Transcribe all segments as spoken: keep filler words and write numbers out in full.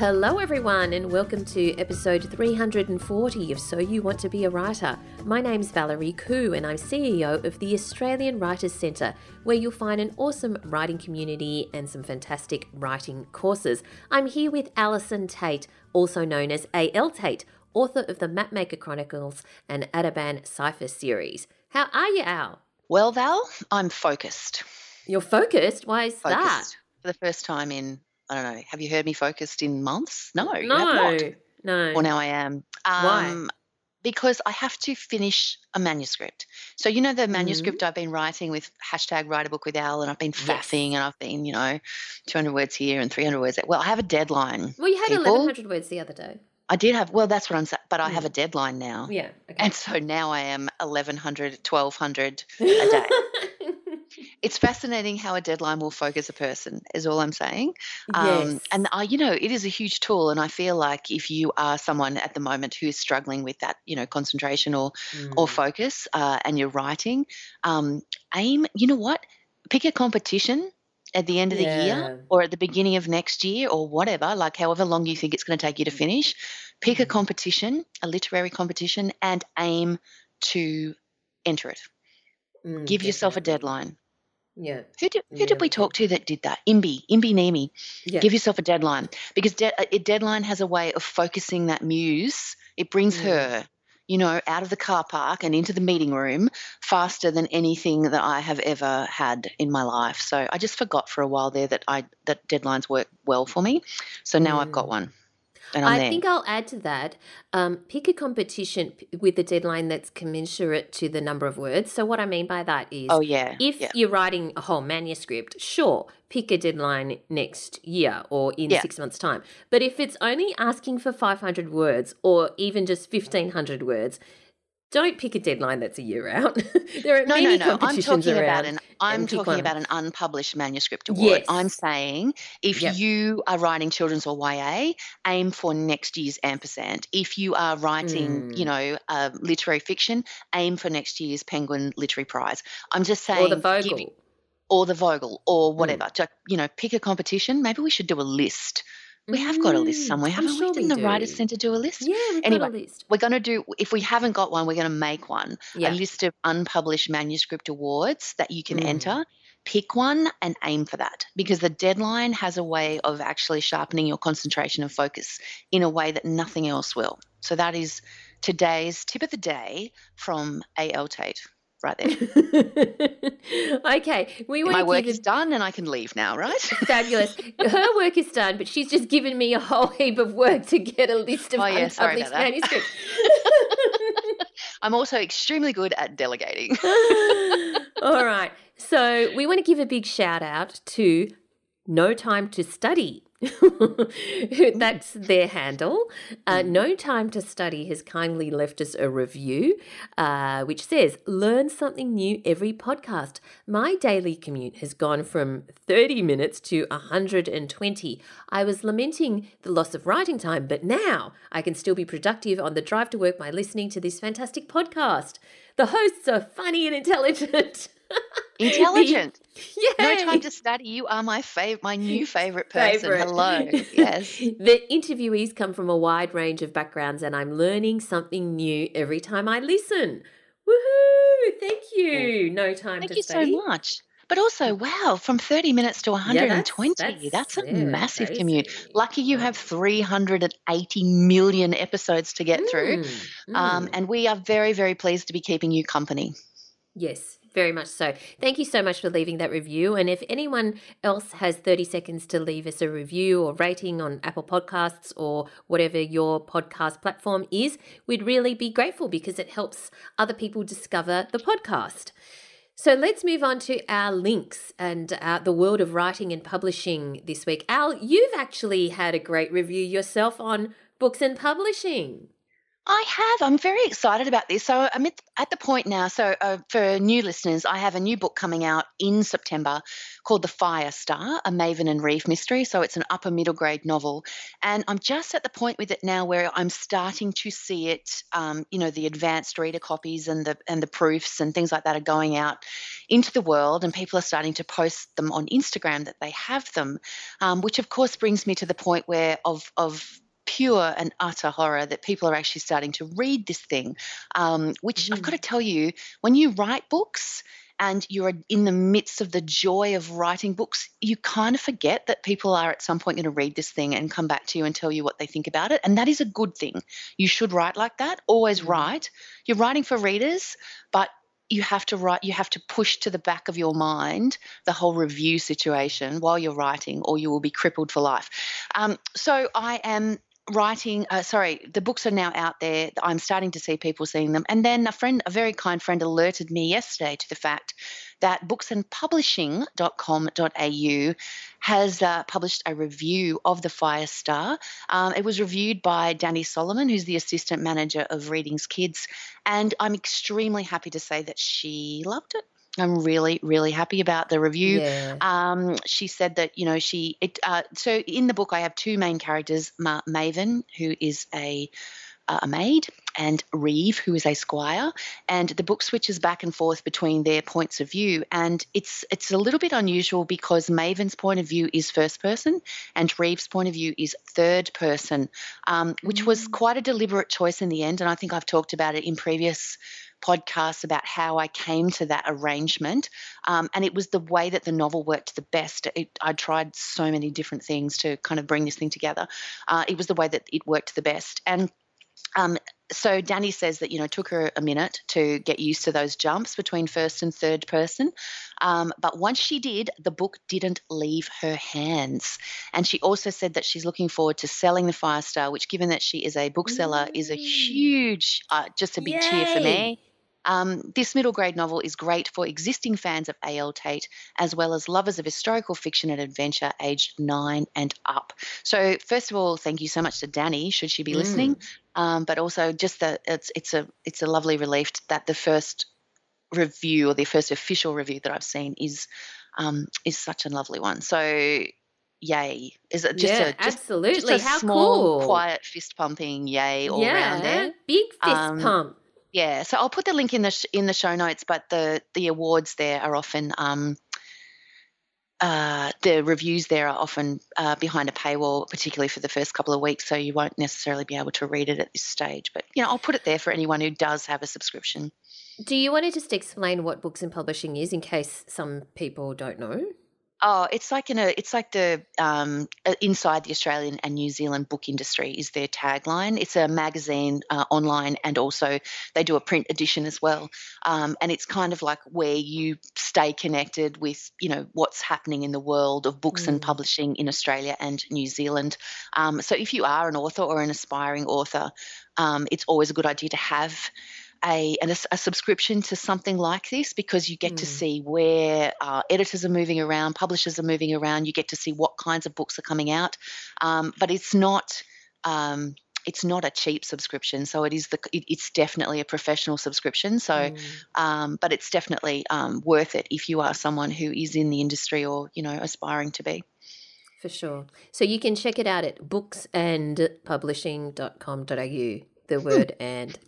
Hello everyone and welcome to episode three hundred forty of So You Want to Be a Writer. My name's Valerie Khoo and I'm C E O of the Australian Writers Centre, where you'll find an awesome writing community and some fantastic writing courses. I'm here with Allison Tait, also known as A L Tait, author of the Mapmaker Chronicles and Adaban Cypher series. How are you, Al? Well, Val, I'm focused. You're focused? Why is focused that? For the first time in... I don't know. Have you heard me focused in months? No, no, not. no. Well, now I am. Um, Why? Because I have to finish a manuscript. So you know the manuscript mm-hmm. I've been writing with hashtag write a book with Al, and I've been faffing, yes. and I've been you know, two hundred words here and three hundred words there. Well, I have a deadline. Well, you had people. eleven hundred words the other day. I did have. Well, that's what I'm saying. But I have a deadline now. Yeah. Okay. And so now I am eleven hundred, twelve hundred a day. It's fascinating how a deadline will focus a person is all I'm saying. Yes. Um, and, I, you know, it is a huge tool, and I feel like if you are someone at the moment who is struggling with that, you know, concentration or mm. or focus uh, and you're writing, um, aim, you know what, pick a competition at the end of yeah. the year or at the beginning of next year or whatever, like however long you think it's going to take you to finish, pick mm. a competition, a literary competition, and aim to enter it. Mm, Give definitely. yourself a deadline. Yeah. Who did who yeah. did we talk to that did that? Imbi Imbi Nemi. Yeah. Give yourself a deadline, because de- a deadline has a way of focusing that muse. It brings mm. her, you know, out of the car park and into the meeting room faster than anything that I have ever had in my life. So I just forgot for a while there that I that deadlines work well for me. So now mm. I've got one. I there. think I'll add to that, um, pick a competition p- with a deadline that's commensurate to the number of words. So what I mean by that is oh, yeah. if yeah. you're writing a whole manuscript, sure, pick a deadline next year or in yeah. six months' time. But if it's only asking for five hundred words or even just fifteen hundred words, don't pick a deadline that's a year out. There are no, many no, no. competitions I'm talking around. About an, I'm talking one. about an unpublished manuscript award. Yes. I'm saying if yep. you are writing children's or Y A, aim for next year's ampersand. If you are writing, mm. you know, uh, literary fiction, aim for next year's Penguin Literary Prize. I'm just saying. Or the Vogel. Give, or the Vogel or whatever. Mm. Just, you know, pick a competition. Maybe we should do a list. We have got a list somewhere, haven't sure we? Didn't we the Writers Centre do a list? Yeah, we've anyway, got a list. We're going to do, if we haven't got one, we're going to make one, yeah. a list of unpublished manuscript awards that you can mm. enter. Pick one and aim for that, because the deadline has a way of actually sharpening your concentration and focus in a way that nothing else will. So that is today's tip of the day from A L Tait. Right there. Okay. We My work give... is done and I can leave now, right? Fabulous. Her work is done, but she's just given me a whole heap of work to get a list of oh, yeah, unpublished manuscripts. I'm also extremely good at delegating. All right. So we want to give a big shout out to No Time to Study. That's their handle. Uh, No Time to Study has kindly left us a review uh, which says, learn something new every podcast. My daily commute has gone from thirty minutes to one hundred twenty. I was lamenting the loss of writing time, but now I can still be productive on the drive to work by listening to this fantastic podcast. The hosts are funny and intelligent. Intelligent. Yay. No Time to Study. You are my fav- my new favourite person. Favorite. Hello. Yes. The interviewees come from a wide range of backgrounds, and I'm learning something new every time I listen. Woohoo! Thank you. No Time Thank to Study. Thank you so much. But also, wow, from thirty minutes to one hundred twenty, yeah, that's, that's, that's a yeah, massive crazy. commute. Lucky you have three hundred eighty million episodes to get mm, through. Mm. Um, and we are very, very pleased to be keeping you company. Yes. Very much so. Thank you so much for leaving that review. And if anyone else has thirty seconds to leave us a review or rating on Apple Podcasts or whatever your podcast platform is, we'd really be grateful, because it helps other people discover the podcast. So let's move on to our links and uh, the world of writing and publishing this week. Al, you've actually had a great review yourself on Books and Publishing. I have. I'm very excited about this. So I'm at, at the point now, so uh, for new listeners, I have a new book coming out in September called The Fire Star, a Maven and Reef mystery. So it's an upper middle grade novel. And I'm just at the point with it now where I'm starting to see it, um, you know, the advanced reader copies and the and the proofs and things like that are going out into the world, and people are starting to post them on Instagram that they have them, um, which of course brings me to the point where of of pure and utter horror that people are actually starting to read this thing, um, which mm. I've got to tell you, when you write books and you're in the midst of the joy of writing books, you kind of forget that people are at some point going to read this thing and come back to you and tell you what they think about it. And that is a good thing. You should write like that. Always mm. write. You're writing for readers, but you have to write, you have to push to the back of your mind the whole review situation while you're writing, or you will be crippled for life. Um, so I am writing, uh, sorry, the books are now out there. I'm starting to see people seeing them. And then a friend, a very kind friend, alerted me yesterday to the fact that books and publishing dot com dot a u has uh, published a review of The Fire Star. Um, it was reviewed by Danny Solomon, who's the assistant manager of Readings Kids. And I'm extremely happy to say that she loved it. I'm really, really happy about the review. Yeah. Um, she said that, you know, she it, uh, so in the book I have two main characters, Ma- Maven, who is a uh, a maid, and Reeve, who is a squire, and the book switches back and forth between their points of view, and it's it's a little bit unusual because Maven's point of view is first person and Reeve's point of view is third person, um, which mm. was quite a deliberate choice in the end, and I think I've talked about it in previous podcasts about how I came to that arrangement, um, and it was the way that the novel worked the best. It, I tried so many different things to kind of bring this thing together. Uh, it was the way that it worked the best, and um, so Danny says that, you know, it took her a minute to get used to those jumps between first and third person, um, but once she did, the book didn't leave her hands. And she also said that she's looking forward to selling The Fire Star, which, given that she is a bookseller, mm. is a huge, uh, just a big Yay. cheer for me. Um, this middle grade novel is great for existing fans of A L Tait, as well as lovers of historical fiction and adventure aged nine and up. So first of all, thank you so much to Danny, should she be listening, mm. um, but also just that it's, it's a it's a lovely relief that the first review, or the first official review that I've seen, is um, is such a lovely one. So yay. Is it just yeah, a just, absolutely. Just a How small, cool. quiet fist pumping yay all yeah, around there. Big fist um, pump. Yeah, so I'll put the link in the sh- in the show notes, but the, the awards there are often um, uh, the reviews there are often uh, behind a paywall, particularly for the first couple of weeks, so you won't necessarily be able to read it at this stage. But, you know, I'll put it there for anyone who does have a subscription. Do you want to just explain what Books and Publishing is, in case some people don't know? Oh, it's like in a, it's like the um, inside the Australian and New Zealand book industry is their tagline. It's a magazine uh, online, and also they do a print edition as well. Um, and it's kind of like where you stay connected with, you know, what's happening in the world of books mm. and publishing in Australia and New Zealand. Um, so if you are an author or an aspiring author, um, it's always a good idea to have A, a, a subscription to something like this, because you get mm. to see where uh, editors are moving around, publishers are moving around. You get to see what kinds of books are coming out, um, but it's not um, it's not a cheap subscription. So it is the it, it's definitely a professional subscription. So, mm. um, but it's definitely um, worth it if you are someone who is in the industry, or, you know, aspiring to be. For sure. So you can check it out at books and publishing dot com dot a u. The word and.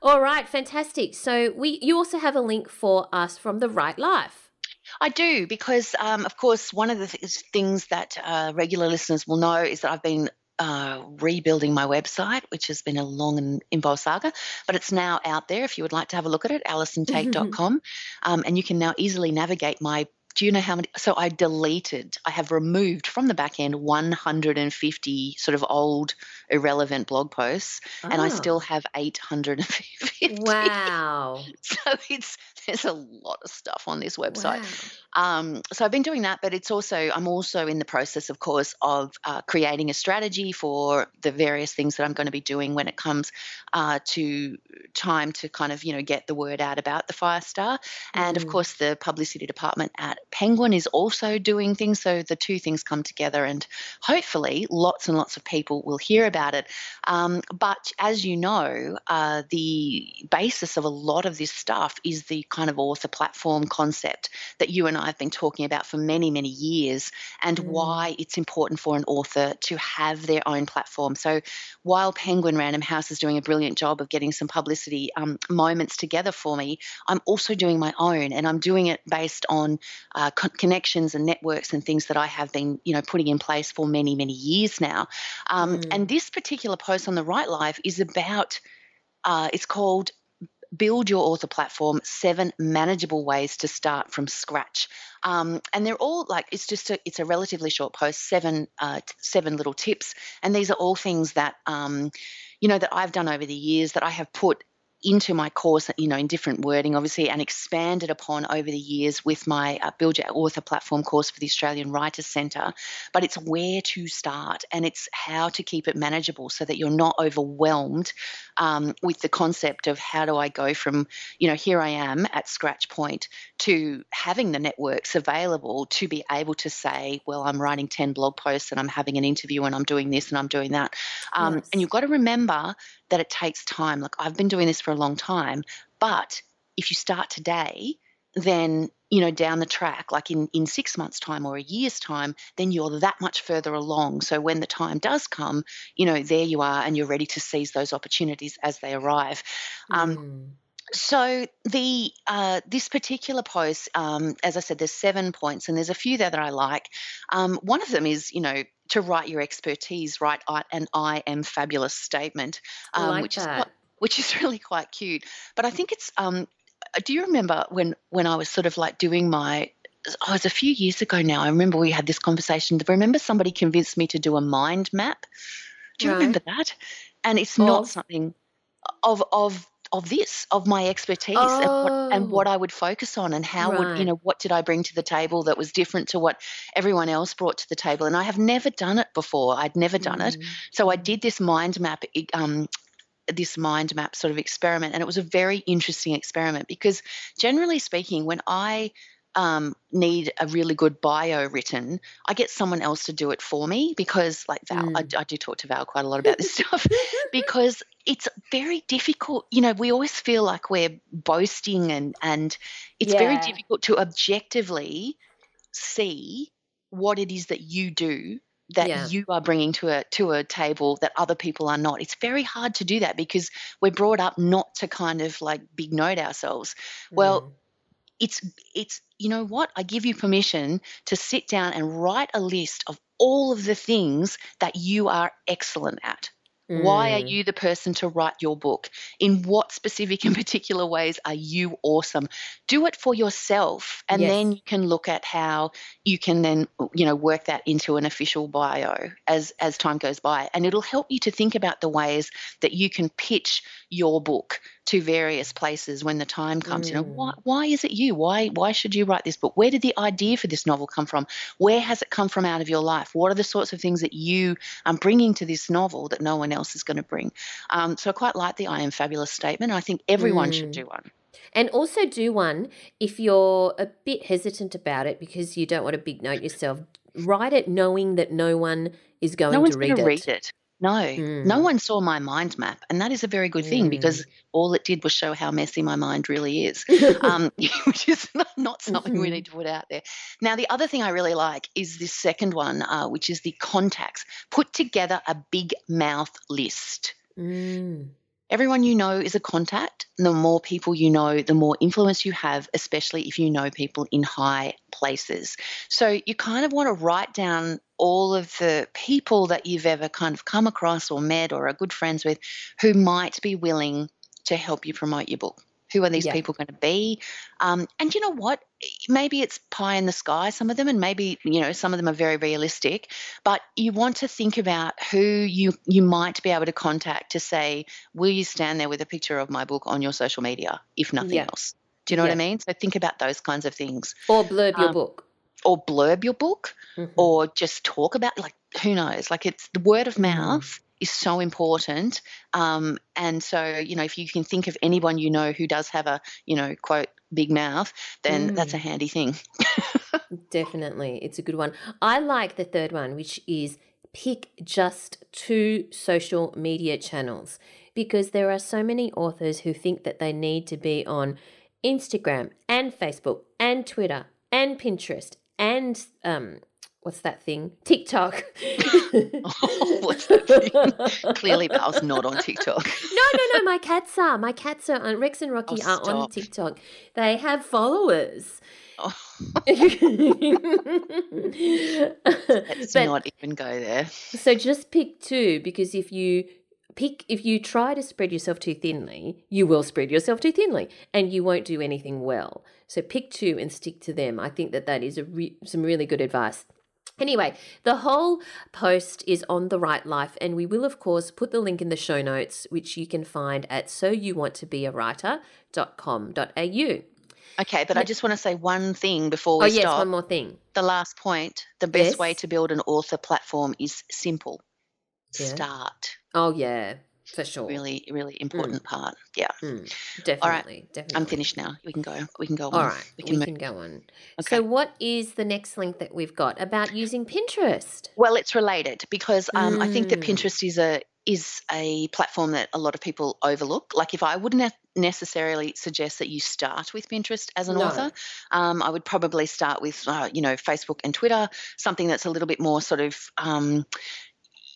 All right, fantastic. So we you also have a link for us from The Write Life. I do, because, um, of course, one of the th- things that uh, regular listeners will know is that I've been uh, rebuilding my website, which has been a long and involved saga, but it's now out there if you would like to have a look at it, allison tait dot com, um, and you can now easily navigate my. Do you know how many? So I deleted, I have removed from the back end one hundred fifty sort of old, irrelevant blog posts, oh. and I still have eight hundred fifty. Wow. So it's There's a lot of stuff on this website. Wow. Um, so I've been doing that, but it's also, I'm also in the process, of course, of uh, creating a strategy for the various things that I'm going to be doing when it comes uh, to time to kind of, you know, get the word out about the Fire Star. And mm. of course, the publicity department at Penguin is also doing things. So the two things come together, and hopefully lots and lots of people will hear about it. Um, but as you know, uh, the basis of a lot of this stuff is the kind of author platform concept that you and I have been talking about for many, many years, and mm. why it's important for an author to have their own platform. So while Penguin Random House is doing a brilliant job of getting some publicity um, moments together for me, I'm also doing my own, and I'm doing it based on uh, co- connections and networks and things that I have been, you know, putting in place for many, many years now. Um, mm. And this particular post on The Write Life is about, uh, it's called Build Your Author Platform, Seven Manageable Ways to Start from Scratch. Um, and they're all like, it's just a, it's a relatively short post, seven, uh, t- seven little tips. And these are all things that, um, you know, that I've done over the years, that I have put into my course, you know, in different wording, obviously, and expanded upon over the years with my uh, Build Your Author Platform course for the Australian Writers Centre. But it's where to start, and it's how to keep it manageable so that you're not overwhelmed um, with the concept of how do I go from, you know, here I am at scratch point to having the networks available to be able to say, well, I'm writing ten blog posts and I'm having an interview and I'm doing this and I'm doing that. Um, yes. And you've got to remember that it takes time. Like, I've been doing this for a long time, but if you start today, then, you know, down the track, like in, in six months' time or a year's time, then you're that much further along. So when the time does come, you know, there you are, and you're ready to seize those opportunities as they arrive. Um, mm. So the uh, this particular post, um, as I said, there's seven points, and there's a few there that I like. Um, one of them is, you know, to write your expertise, write an I am fabulous statement, um, I like which that. is quite, which is really quite cute. But I think it's, um, do you remember when, when I was sort of like doing my, oh, it's a few years ago now. I remember we had this conversation. Remember somebody convinced me to do a mind map? Do you right. remember that? And it's of. not something of, of, of this, of my expertise oh. and, what, and what I would focus on, and how right. would, you know, what did I bring to the table that was different to what everyone else brought to the table. And I have never done it before. I'd never done mm. it. So I did this mind map, um, this mind map sort of experiment. And it was a very interesting experiment, because generally speaking, when I um, need a really good bio written, I get someone else to do it for me, because like Val, mm. I, I do talk to Val quite a lot about this stuff, because it's very difficult. You know, we always feel like we're boasting, and, and it's yeah. very difficult to objectively see what it is that you do, that yeah. you are bringing to a to a table that other people are not. It's very hard to do that, because we're brought up not to kind of like big note ourselves. Well, mm. it's it's you know what? I give you permission to sit down and write a list of all of the things that you are excellent at. Mm. Why are you the person to write your book? In what specific and particular ways are you awesome? Do it for yourself, and yes. then you can look at how you can then, you know, work that into an official bio as, as time goes by. And it'll help you to think about the ways that you can pitch your book to various places when the time comes. Mm. You know, why, why is it you? Why why should you write this book? Where did the idea for this novel come from? Where has it come from out of your life? What are the sorts of things that you are bringing to this novel that no one else is going to bring? Um, so I quite like the I am fabulous statement. I think everyone mm. should do one. And also do one if you're a bit hesitant about it, because you don't want to big note yourself. Write it knowing that no one is going no one's to read it. read it. No, mm. no one saw my mind map, and that is a very good thing, mm. because all it did was show how messy my mind really is, um, which is not, not something mm-hmm. we need to put out there. Now, the other thing I really like is this second one, uh, which is the contacts. Put together a big mouth list. Mm. Everyone you know is a contact. The more people you know, the more influence you have, especially if you know people in high places. So you kind of want to write down all of the people that you've ever kind of come across or met or are good friends with who might be willing to help you promote your book. Who are these yeah. people going to be? Um, and you know what? Maybe it's pie in the sky, some of them, and maybe, you know, some of them are very realistic. But you want to think about who you, you might be able to contact to say, will you stand there with a picture of my book on your social media, if nothing yeah. else? Do you know yeah. what I mean? So think about those kinds of things. Or blurb your um, book. Or blurb your book mm-hmm. or just talk about, like, who knows? Like, it's the word of mouth mm-hmm. is so important. Um, and so, you know, if you can think of anyone you know who does have a, you know, quote, big mouth, then mm. that's a handy thing. Definitely. It's a good one. I like the third one, which is pick just two social media channels, because there are so many authors who think that they need to be on Instagram and Facebook and Twitter and Pinterest and um what's that thing? TikTok. Oh, what's that thing? Clearly, but I was not on TikTok. No, no, no. My cats are. My cats are. On, Rex and Rocky oh, are on TikTok. They have followers. Oh. Let's but, not even go there. So just pick two, because if you pick, if you try to spread yourself too thinly, you will spread yourself too thinly, and you won't do anything well. So pick two and stick to them. I think that that is a re- some really good advice. Anyway, the whole post is on The Write Life, and we will, of course, put the link in the show notes, which you can find at so you want to be a writer dot com dot a u. Okay, but I just want to say one thing before we oh, yes, stop. Oh, yes, one more thing. The last point, the best yes. way to build an author platform is simple. Yeah. Start. Oh, yeah, for sure. Really, really important mm. part. Yeah. Mm, definitely. All right. Definitely. I'm finished now. We can go. We can go on. All right. We can, we can go on. Okay. So what is the next link that we've got about using Pinterest? Well, it's related, because um, mm. I think that Pinterest is a is a platform that a lot of people overlook. Like, if I wouldn't necessarily suggest that you start with Pinterest as an no. author, um, I would probably start with, uh, you know, Facebook and Twitter, something that's a little bit more sort of um, –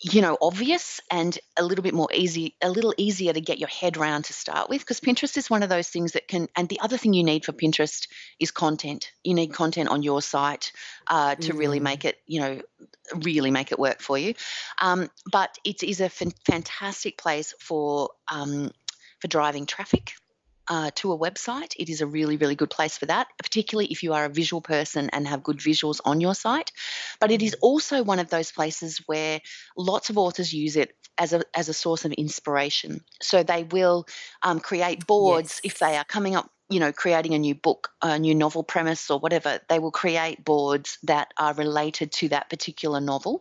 you know, obvious and a little bit more easy, a little easier to get your head around to start with, because Pinterest is one of those things that can, and the other thing you need for Pinterest is content. You need content on your site uh, to mm-hmm. really make it, you know, really make it work for you. Um, but it is a f- fantastic place for um, for driving traffic Uh, to a website. It is a really, really good place for that, particularly if you are a visual person and have good visuals on your site. But it is also one of those places where lots of authors use it as a as a source of inspiration. So they will um, create boards yes. if they are coming up, you know, creating a new book, a new novel premise or whatever. They will create boards that are related to that particular novel.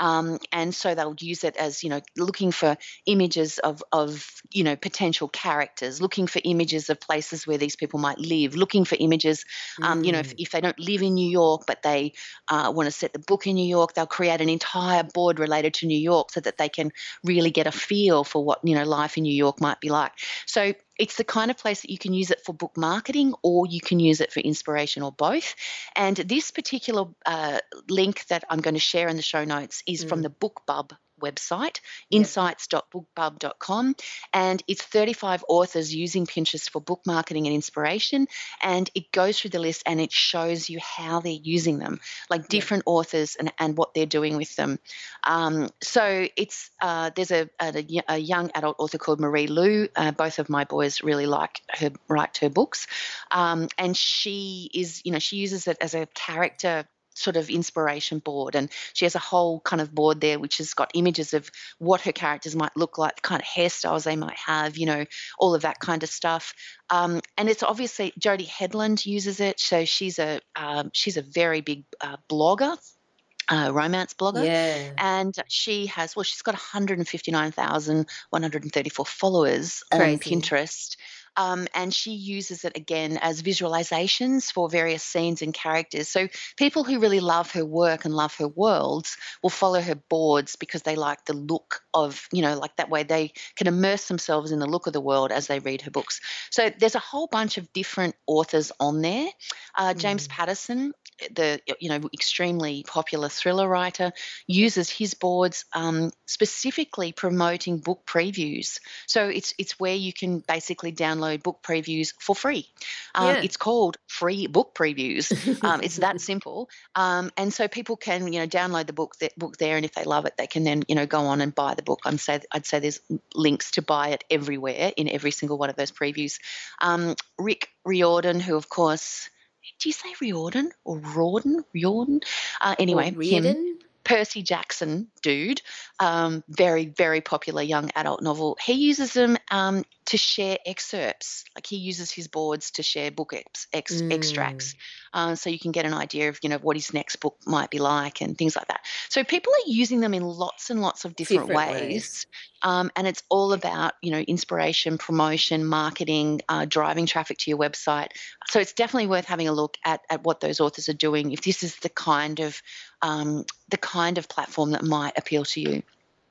Um, and so they'll use it as, you know, looking for images of, of, you know, potential characters, looking for images of places where these people might live, looking for images, um, mm. you know, if, if they don't live in New York but they uh, want to set the book in New York, they'll create an entire board related to New York so that they can really get a feel for what, you know, life in New York might be like. So it's the kind of place that you can use it for book marketing, or you can use it for inspiration, or both. And this particular uh, link that I'm going to share in the show notes is mm. from the BookBub website, yep. insights dot book bub dot com, and it's thirty-five authors using Pinterest for book marketing and inspiration, and it goes through the list and it shows you how they're using them, like different yep. authors and, and what they're doing with them. Um, so it's uh, there's a, a, a young adult author called Marie Lou. Uh, both of my boys really like her liked her books, um, and she is you know she uses it as a character sort of inspiration board, and she has a whole kind of board there which has got images of what her characters might look like, the kind of hairstyles they might have, you know, all of that kind of stuff. Um, and it's obviously Jodie Headland uses it, so she's a um, she's a very big uh, blogger. Uh, romance blogger, yeah. and she has well, she's got one hundred fifty-nine thousand one hundred thirty-four followers Crazy. on Pinterest, um, and she uses it again as visualizations for various scenes and characters. So people who really love her work and love her worlds will follow her boards because they like the look of, you know, like that way they can immerse themselves in the look of the world as they read her books. So there's a whole bunch of different authors on there. Uh, James mm. Patterson, the you know extremely popular thriller writer, uses his boards um, specifically promoting book previews. So it's it's where you can basically download book previews for free. Um, yeah. It's called free book previews. Um, it's that simple. Um, and so people can you know download the book the book there, and if they love it, they can then you know go on and buy the book. I'm say I'd say there's links to buy it everywhere in every single one of those previews. Um, Rick Riordan, who of course. Do you say Riordan or Riordan? Riordan? Uh, anyway, him, Percy Jackson, dude, um, very, very popular young adult novel. He uses them um, to share excerpts. Like he uses his boards to share book ex- ex- mm. extracts. Uh, so you can get an idea of, you know, what his next book might be like and things like that. So people are using them in lots and lots of different, different ways. ways. Um, and it's all about, you know, inspiration, promotion, marketing, uh, driving traffic to your website. So it's definitely worth having a look at, at what those authors are doing, if this is the kind of um, the kind of platform that might appeal to you.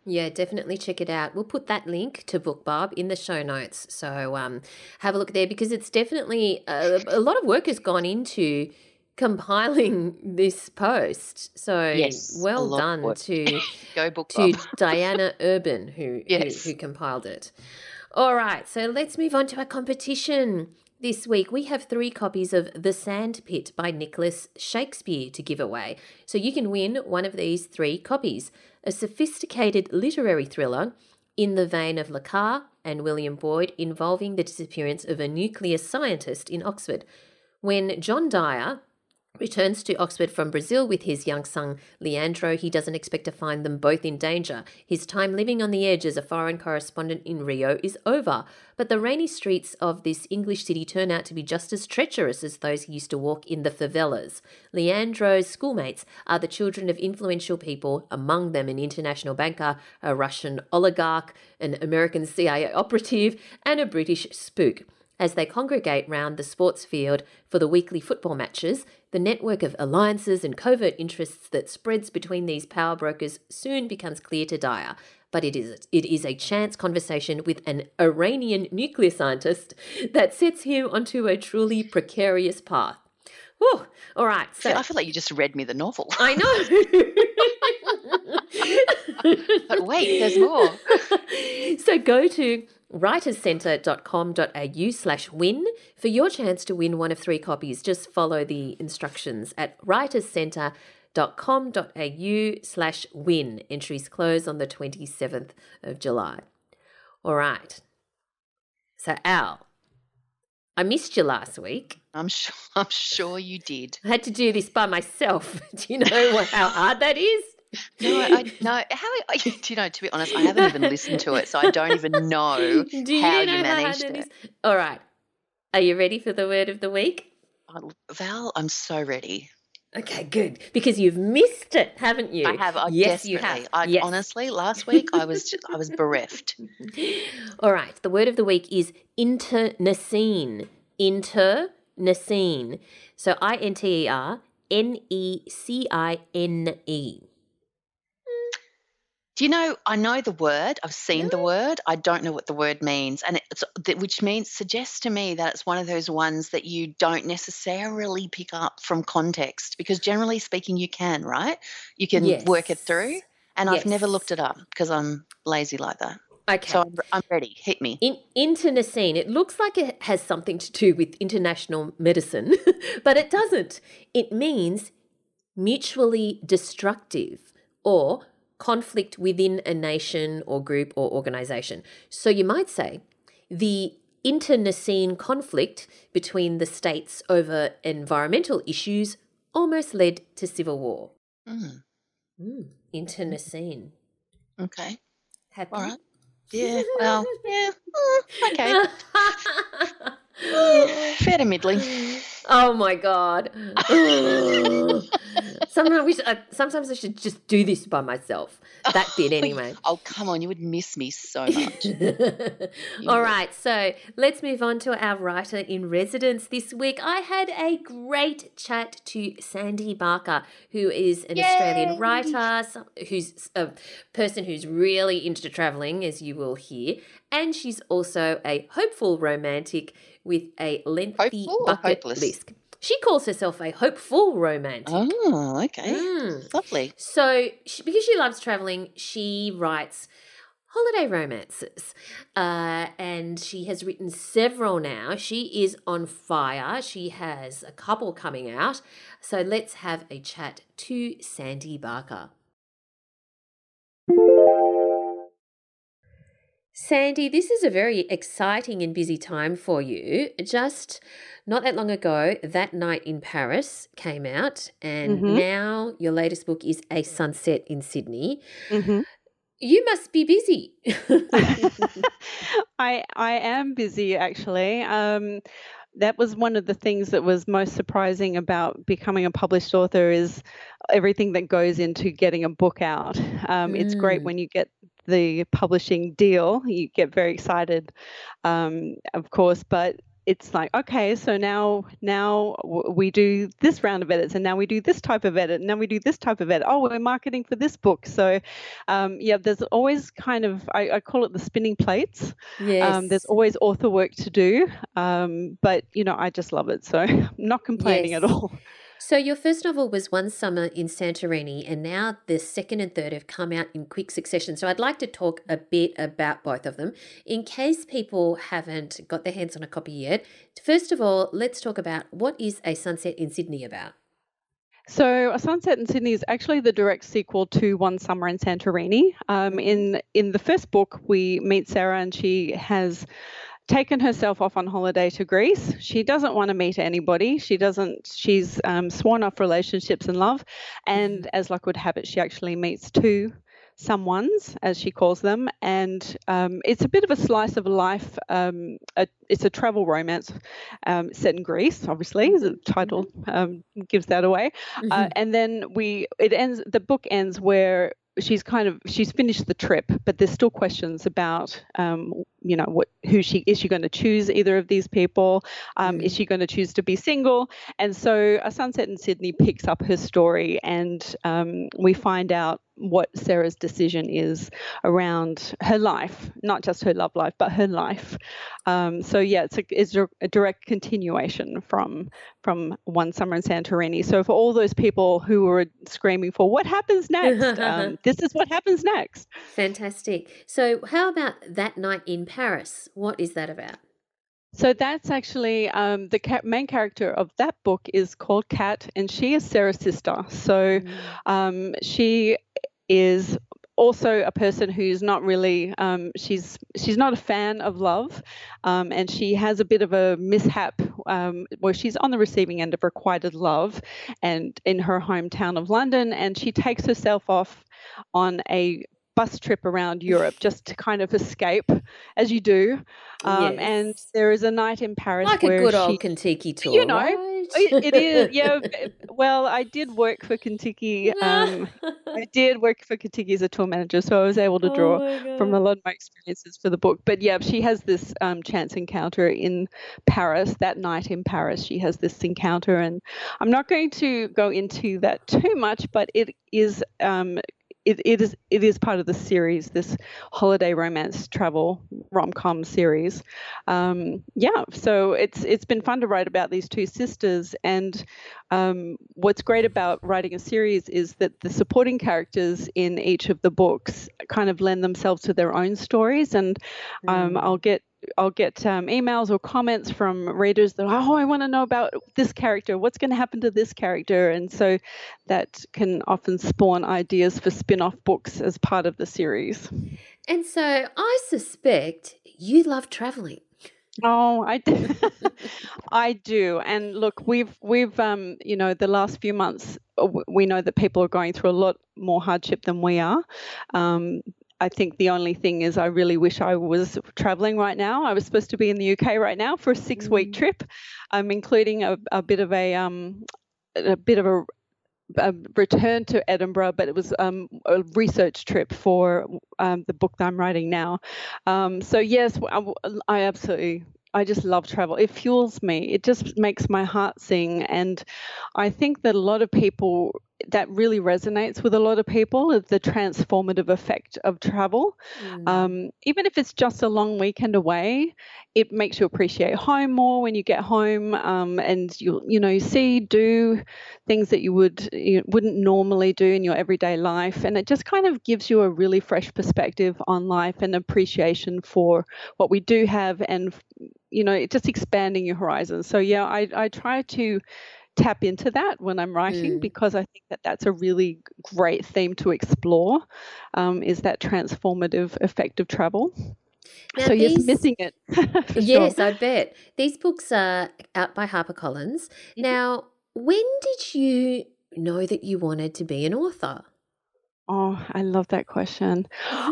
Yeah, definitely check it out. We'll put that link to BookBub in the show notes. So um, have a look there, because it's definitely a, a lot of work has gone into compiling this post. So yes, well done to Go BookBub. to Diana Urban who, yes. who who compiled it. All right, so let's move on to our competition. This week, we have three copies of The Sandpit by Nicholas Shakespeare to give away. So you can win one of these three copies, a sophisticated literary thriller in the vein of Le Carre and William Boyd, involving the disappearance of a nuclear scientist in Oxford. When John Dyer returns to Oxford from Brazil with his young son Leandro, he doesn't expect to find them both in danger. His time living on the edge as a foreign correspondent in Rio is over, but the rainy streets of this English city turn out to be just as treacherous as those he used to walk in the favelas. Leandro's schoolmates are the children of influential people, among them an international banker, a Russian oligarch, an American C I A operative, and a British spook. As they congregate round the sports field for the weekly football matches, the network of alliances and covert interests that spreads between these power brokers soon becomes clear to Dyer. But it is it is a chance conversation with an Iranian nuclear scientist that sets him onto a truly precarious path. Whew. All right. So I feel like you just read me the novel. I know. But wait, there's more. So go to writers centre dot com dot a u slash win for your chance to win one of three copies. Just follow the instructions at writers centre dot com dot a u slash win. Entries close on the twenty-seventh of July. All right. So, Al, I missed you last week. I'm sure, I'm sure you did. I had to do this by myself. Do you know what, how hard that is? No, I, no. How do you know? To be honest, I haven't even listened to it, so I don't even know do you how know you managed how it. Is? All right, are you ready for the word of the week? Oh, Val, I'm so ready. Okay, good, because you've missed it, haven't you? I have. I yes, you have. I, yes. Honestly, last week I was just, I was bereft. All right, the word of the week is internecine. Internecine. So I N T E R N E C I N E. Do you know, I know the word, I've seen really? the word, I don't know what the word means, and it's, which means suggests to me that it's one of those ones that you don't necessarily pick up from context, because generally speaking you can, right? You can yes. work it through, and yes. I've never looked it up because I'm lazy like that. Okay. So I'm, I'm ready. Hit me. In, internecine, it looks like it has something to do with international medicine, but it doesn't. It means mutually destructive or conflict within a nation or group or organisation. So you might say the internecine conflict between the states over environmental issues almost led to civil war. Mm. Mm. Internecine. Okay. Happy? All right. Yeah, well, yeah, okay. Yeah, fair to middling. Oh, my God. sometimes, I wish I, sometimes I should just do this by myself. That bit anyway. Oh, come on. You would miss me so much. All right. So let's move on to our writer in residence this week. I had a great chat to Sandy Barker, who is an Yay! Australian writer, who's a person who's really into travelling, as you will hear, and she's also a hopeful romantic with a lengthy hopeful bucket list. She calls herself a hopeful romantic. Oh, okay. Mm. Lovely. So she, because she loves travelling, she writes holiday romances uh, and she has written several now. She is on fire. She has a couple coming out. So let's have a chat to Sandy Barker. Sandy, this is a very exciting and busy time for you. Just not that long ago, That Night in Paris came out, and mm-hmm. now your latest book is A Sunset in Sydney. Mm-hmm. you must be busy. I I am busy, actually. Um, that was one of the things that was most surprising about becoming a published author is everything that goes into getting a book out. Um, mm. It's great when you get the publishing deal. You get very excited, um, of course, but it's like, okay, so now now we do this round of edits, and now we do this type of edit, and now we do this type of edit. Oh, we're marketing for this book. So, um, yeah, there's always kind of, I, I call it the spinning plates. Yes. Um, there's always author work to do, um, but, you know, I just love it. So I'm not complaining yes. at all. So your first novel was One Summer in Santorini, and now the second and third have come out in quick succession. So I'd like to talk a bit about both of them in case people haven't got their hands on a copy yet. First of all, let's talk about what is A Sunset in Sydney about? So A Sunset in Sydney is actually the direct sequel to One Summer in Santorini. Um, in, in the first book, we meet Sarah, and she has taken herself off on holiday to Greece. She doesn't want to meet anybody. She doesn't, she's um, sworn off relationships and love. And as luck would have it, she actually meets two someones, as she calls them. And um, it's a bit of a slice of life. Um, a, it's a travel romance um, set in Greece, obviously, the title um, gives that away. Uh, and then we, it ends, the book ends where she's kind of, she's finished the trip, but there's still questions about, um, you know, what, who she, is she going to choose either of these people? Um, mm-hmm. Is she going to choose to be single? And so A Sunset in Sydney picks up her story, and um, we find out what Sarah's decision is around her life, not just her love life, but her life. Um, so, yeah, it's, a, it's a direct continuation from from One Summer in Santorini. So for all those people who were screaming for what happens next, um, this is what happens next. Fantastic. So how about That Night in Paris? What is that about? So that's actually um, the ca- main character of that book is called Kat, and she is Sarah's sister. So mm-hmm. um, she is also a person who's not really, um, she's she's not a fan of love, um, and she has a bit of a mishap um, where she's on the receiving end of requited love and in her hometown of London, and she takes herself off on a bus trip around Europe just to kind of escape, as you do. Um, yes. And there is a night in Paris, like where a good she, old Contiki tour, you know, right? it, it is. Yeah. Well, I did work for Contiki. Um, I did work for Contiki as a tour manager, so I was able to draw oh from a lot of my experiences for the book. But yeah, she has this um, chance encounter in Paris. That night in Paris, she has this encounter, and I'm not going to go into that too much, but it is. Um, It, it is it is part of the series, this holiday romance travel rom-com series. Um, yeah, so it's it's been fun to write about these two sisters. And um, what's great about writing a series is that the supporting characters in each of the books kind of lend themselves to their own stories. And um, mm. I'll get I'll get um, emails or comments from readers that, oh, I want to know about this character. What's going to happen to this character? And so that can often spawn ideas for spin-off books as part of the series. And so I suspect you love traveling. Oh, I do. I do. And look, we've, we've um, you know, the last few months, we know that people are going through a lot more hardship than we are. Um I think the only thing is I really wish I was traveling right now. I was supposed to be in the U K right now for a six-week mm. trip, um, including a, a bit of a um, a bit of a, a return to Edinburgh, but it was um, a research trip for um, the book that I'm writing now. Um, so yes, I, I absolutely. I just love travel. It fuels me. It just makes my heart sing. And I think that a lot of people, that really resonates with a lot of people, is the transformative effect of travel. Mm. Um, even if it's just a long weekend away, it makes you appreciate home more when you get home, um, and you you know you see, do things that you would you wouldn't normally do in your everyday life, and it just kind of gives you a really fresh perspective on life and appreciation for what we do have, and you know, it just expanding your horizons. So yeah, I I try to tap into that when I'm writing mm. because I think that that's a really great theme to explore, um, is that transformative effect of travel. Now so these, yes, missing it. Yes, sure. I bet. These books are out by HarperCollins. Now, when did you know that you wanted to be an author? Oh, I love that question.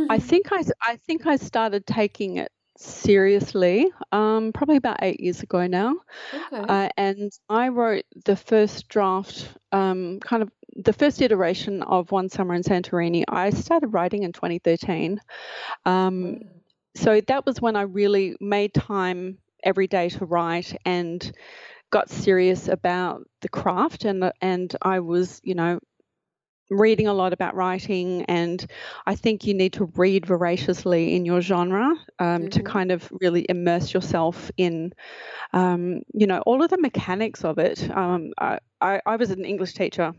I think I, I think I started taking it seriously um, probably about eight years ago now. Okay. Uh, and I wrote the first draft, um, kind of the first iteration of One Summer in Santorini. I started writing in twenty thirteen. Um, so that was when I really made time every day to write and got serious about the craft. And, and I was, you know, reading a lot about writing, and I think you need to read voraciously in your genre um, mm-hmm. to kind of really immerse yourself in, um, you know, all of the mechanics of it. Um, I, I, I was an English teacher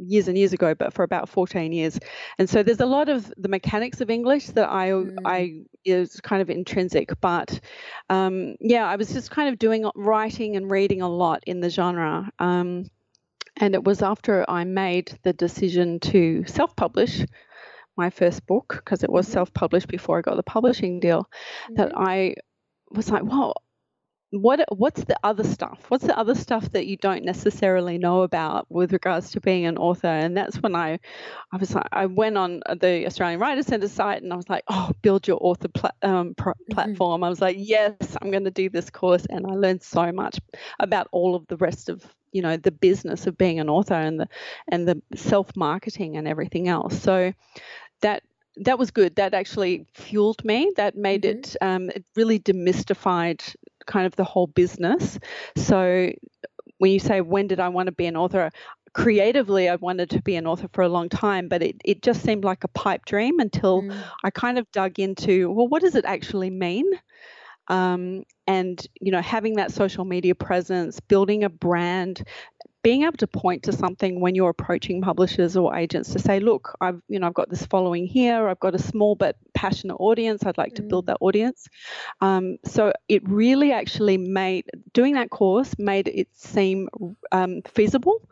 years and years ago, but for about fourteen years. And so there's a lot of the mechanics of English that I, mm. I is kind of intrinsic. But, um, yeah, I was just kind of doing writing and reading a lot in the genre. Um And it was after I made the decision to self-publish my first book, because it was mm-hmm. self-published before I got the publishing deal, mm-hmm. that I was like, well, what what's the other stuff? What's the other stuff that you don't necessarily know about with regards to being an author? And that's when I, I was like, I went on the Australian Writers Centre site and I was like, oh, build your author pla- um, pr- platform. Mm-hmm. I was like, yes, I'm going to do this course. And I learned so much about all of the rest of, you know, the business of being an author and the and the self-marketing and everything else. So that that was good. That actually fueled me. That made mm-hmm. it, um, it really demystified kind of the whole business. So when you say, when did I want to be an author? Creatively, I wanted to be an author for a long time, but it, it just seemed like a pipe dream until mm. I kind of dug into, well, what does it actually mean? Um, and, you know, having that social media presence, building a brand, being able to point to something when you're approaching publishers or agents to say, look, I've, you know, I've got this following here. I've got a small but passionate audience. I'd like mm. to build that audience. Um, so it really actually made, doing that course made it seem um, feasible.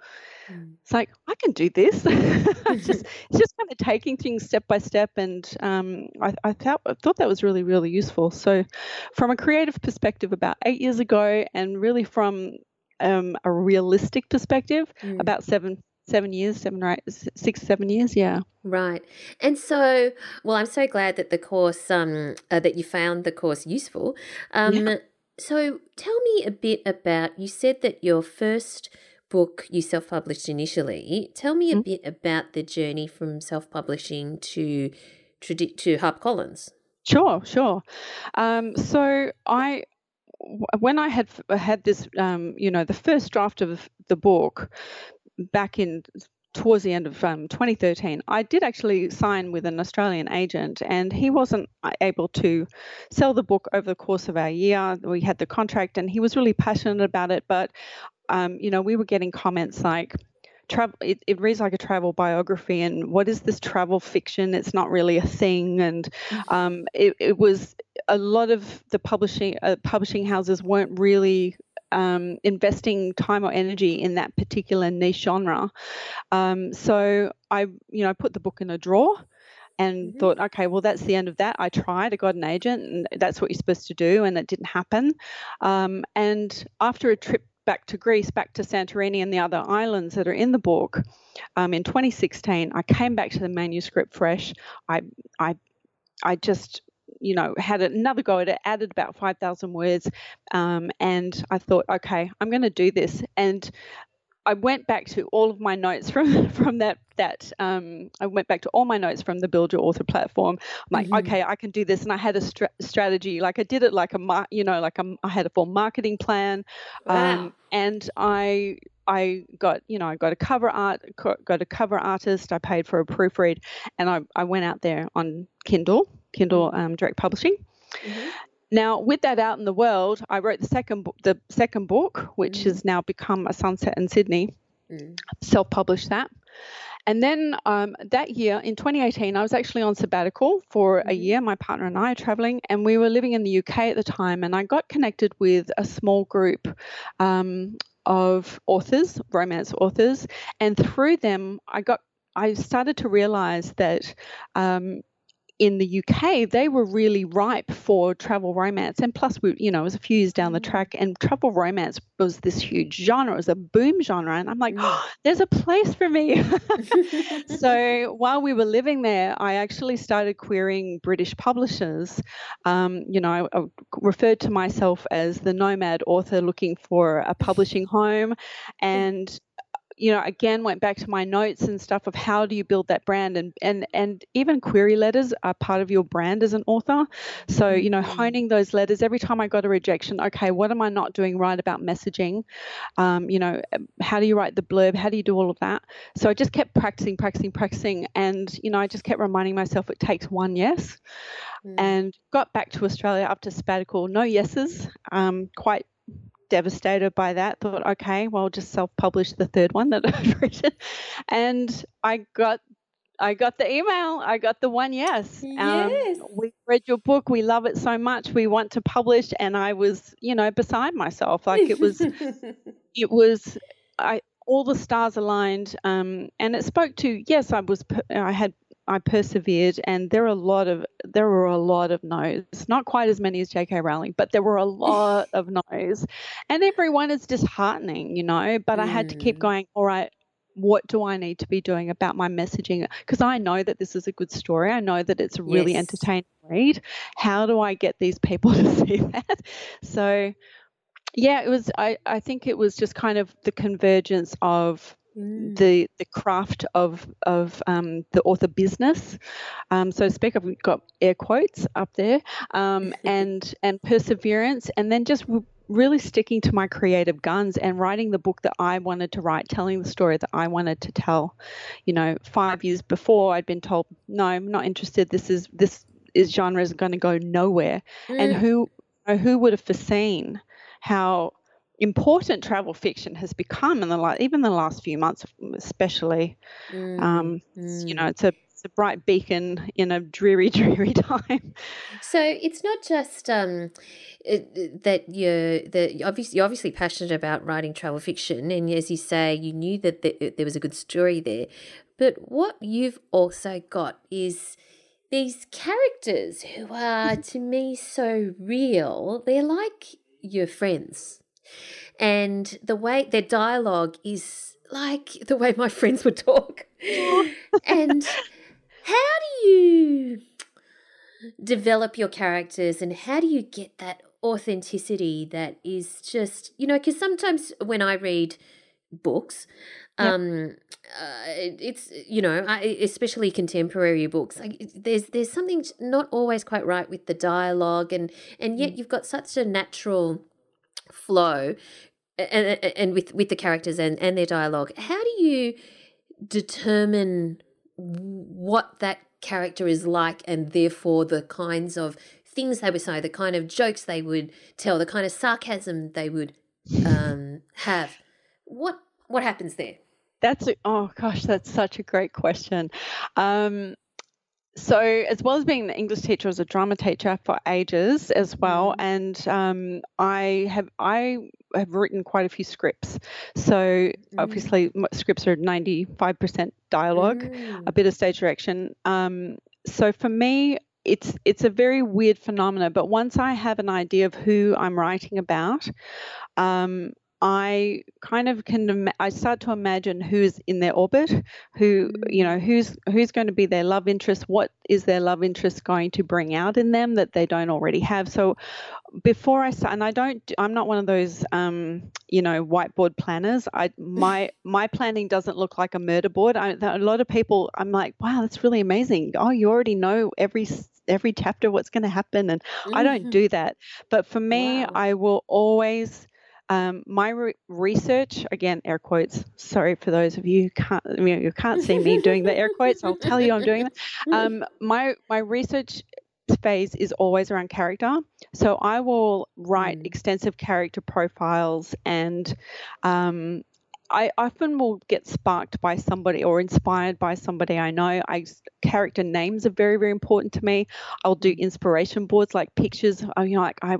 Mm. It's like, I can do this. it's, just, it's just kind of taking things step by step. And um, I, I, thought, I thought that was really, really useful. So from a creative perspective about eight years ago, and really from Um, a realistic perspective mm. about seven seven years seven right six seven years yeah right and so well I'm so glad that the course um uh, that you found the course useful um yeah. So tell me a bit about, you said that your first book you self-published initially. Tell me mm. a bit about the journey from self-publishing to to, to HarperCollins. sure sure um so I When I had had this, um, you know, the first draft of the book back in towards the end of um, twenty thirteen, I did actually sign with an Australian agent, and he wasn't able to sell the book over the course of our year. We had the contract, and he was really passionate about it. But, um, you know, we were getting comments like, Travel, it, it reads like a travel biography, and what is this travel fiction? It's not really a thing. And um, it, it was a lot of the publishing uh, publishing houses weren't really um, investing time or energy in that particular niche genre. Um, so I, you know, put the book in a drawer. And mm-hmm. thought, okay, well, that's the end of that. I tried. I got an agent, and that's what you're supposed to do, and it didn't happen. Um, and after a trip back to Greece, back to Santorini and the other islands that are in the book, um, in twenty sixteen, I came back to the manuscript fresh. I, I, I just, you know, had another go at it, added about five thousand words, um, and I thought, okay, I'm going to do this. And I went back to all of my notes from, from that, that um, I went back to all my notes from the Build Your Author platform. I'm like, mm-hmm. okay, I can do this. And I had a str- strategy, like I did it like a, you know, like a, I had a full marketing plan. Wow. Um, and I, I got, you know, I got a cover art, got a cover artist. I paid for a proofread, and I, I went out there on Kindle, Kindle um, direct publishing. Mm-hmm. Now, with that out in the world, I wrote the second book, the second book, which mm. has now become A Sunset in Sydney, mm. self-published that. And then um, that year, in twenty eighteen, I was actually on sabbatical for mm. a year. My partner and I are traveling, and we were living in the U K at the time, and I got connected with a small group um, of authors, romance authors, and through them, I got I started to realise that um, in the U K, they were really ripe for travel romance. And plus, we, you know, it was a few years down the track, and travel romance was this huge genre. It was a boom genre. And I'm like, oh, there's a place for me. So while we were living there, I actually started querying British publishers. Um, you know, I, I referred to myself as the nomad author looking for a publishing home. And you know, again, went back to my notes and stuff of how do you build that brand, and and and even query letters are part of your brand as an author. So, you know, honing those letters every time I got a rejection. Okay, what am I not doing right about messaging? Um, you know, how do you write the blurb? How do you do all of that? So I just kept practicing, practicing, practicing, and you know, I just kept reminding myself it takes one yes. Mm. And got back to Australia after sabbatical, no yeses, um, quite devastated by that. Thought, okay, well, just self-publish the third one that I've written. And I got I got the email. I got the one yes. Yes. Um, we read your book. We love it so much. We want to publish. And I was, you know, beside myself. Like it was, it was, I all the stars aligned. Um, and it spoke to, yes, I was, I had, I persevered, and there are a lot of there were a lot of no's. Not quite as many as J K Rowling, but there were a lot of no's, and everyone is disheartening, you know. But mm. I had to keep going. All right, what do I need to be doing about my messaging? Because I know that this is a good story. I know that it's a really yes. entertaining read. How do I get these people to see that? So, yeah, it was. I I think it was just kind of the convergence of the the craft of of um, the author business, um, so to speak. I've got air quotes up there, um, and and perseverance, and then just really sticking to my creative guns and writing the book that I wanted to write, telling the story that I wanted to tell. You know, five years before, I'd been told, no, I'm not interested. This is this is genre is going to go nowhere. Mm. And who who would have foreseen how important travel fiction has become in the last, even the last few months, especially. Mm, um, mm. You know, it's a it's a bright beacon in a dreary, dreary time. So it's not just um, it, that you're that obviously you're obviously passionate about writing travel fiction, and as you say, you knew that the, there was a good story there. But what you've also got is these characters who are, to me, so real. They're like your friends. And the way their dialogue is like the way my friends would talk. And how do you develop your characters, and how do you get that authenticity that is just, you know, because sometimes when I read books, yep. um, uh, it's, you know, I, especially contemporary books, I, there's there's something not always quite right with the dialogue, and, and yet mm. you've got such a natural flow and, and with with the characters and and their dialogue. How do you determine what that character is like, and therefore the kinds of things they would say, the kind of jokes they would tell, the kind of sarcasm they would um have? What what happens there? That's a, oh gosh that's such a great question. um So as well as being an English teacher, I was a drama teacher for ages as well, and um, I have I have written quite a few scripts. So mm-hmm. obviously scripts are ninety-five percent dialogue, mm. a bit of stage direction. Um, so for me, it's it's a very weird phenomenon. But once I have an idea of who I'm writing about, um, I kind of can. I start to imagine who's in their orbit, who you know, who's who's going to be their love interest. What is their love interest going to bring out in them that they don't already have? So, before I start, and I don't, I'm not one of those, um, you know, whiteboard planners. I my my planning doesn't look like a murder board. I, a lot of people, I'm like, wow, that's really amazing. Oh, you already know every. every chapter what's going to happen, and I don't do that. But for me, wow. I will always. Um, my re- research, again, air quotes. Sorry for those of you who can't, you know, you can't see me doing the air quotes. I'll tell you I'm doing that. Um, my my research phase is always around character. So I will write mm. extensive character profiles, and um, I often will get sparked by somebody or inspired by somebody I know. I character names are very, very important to me. I'll do inspiration boards, like pictures. I mean, like I,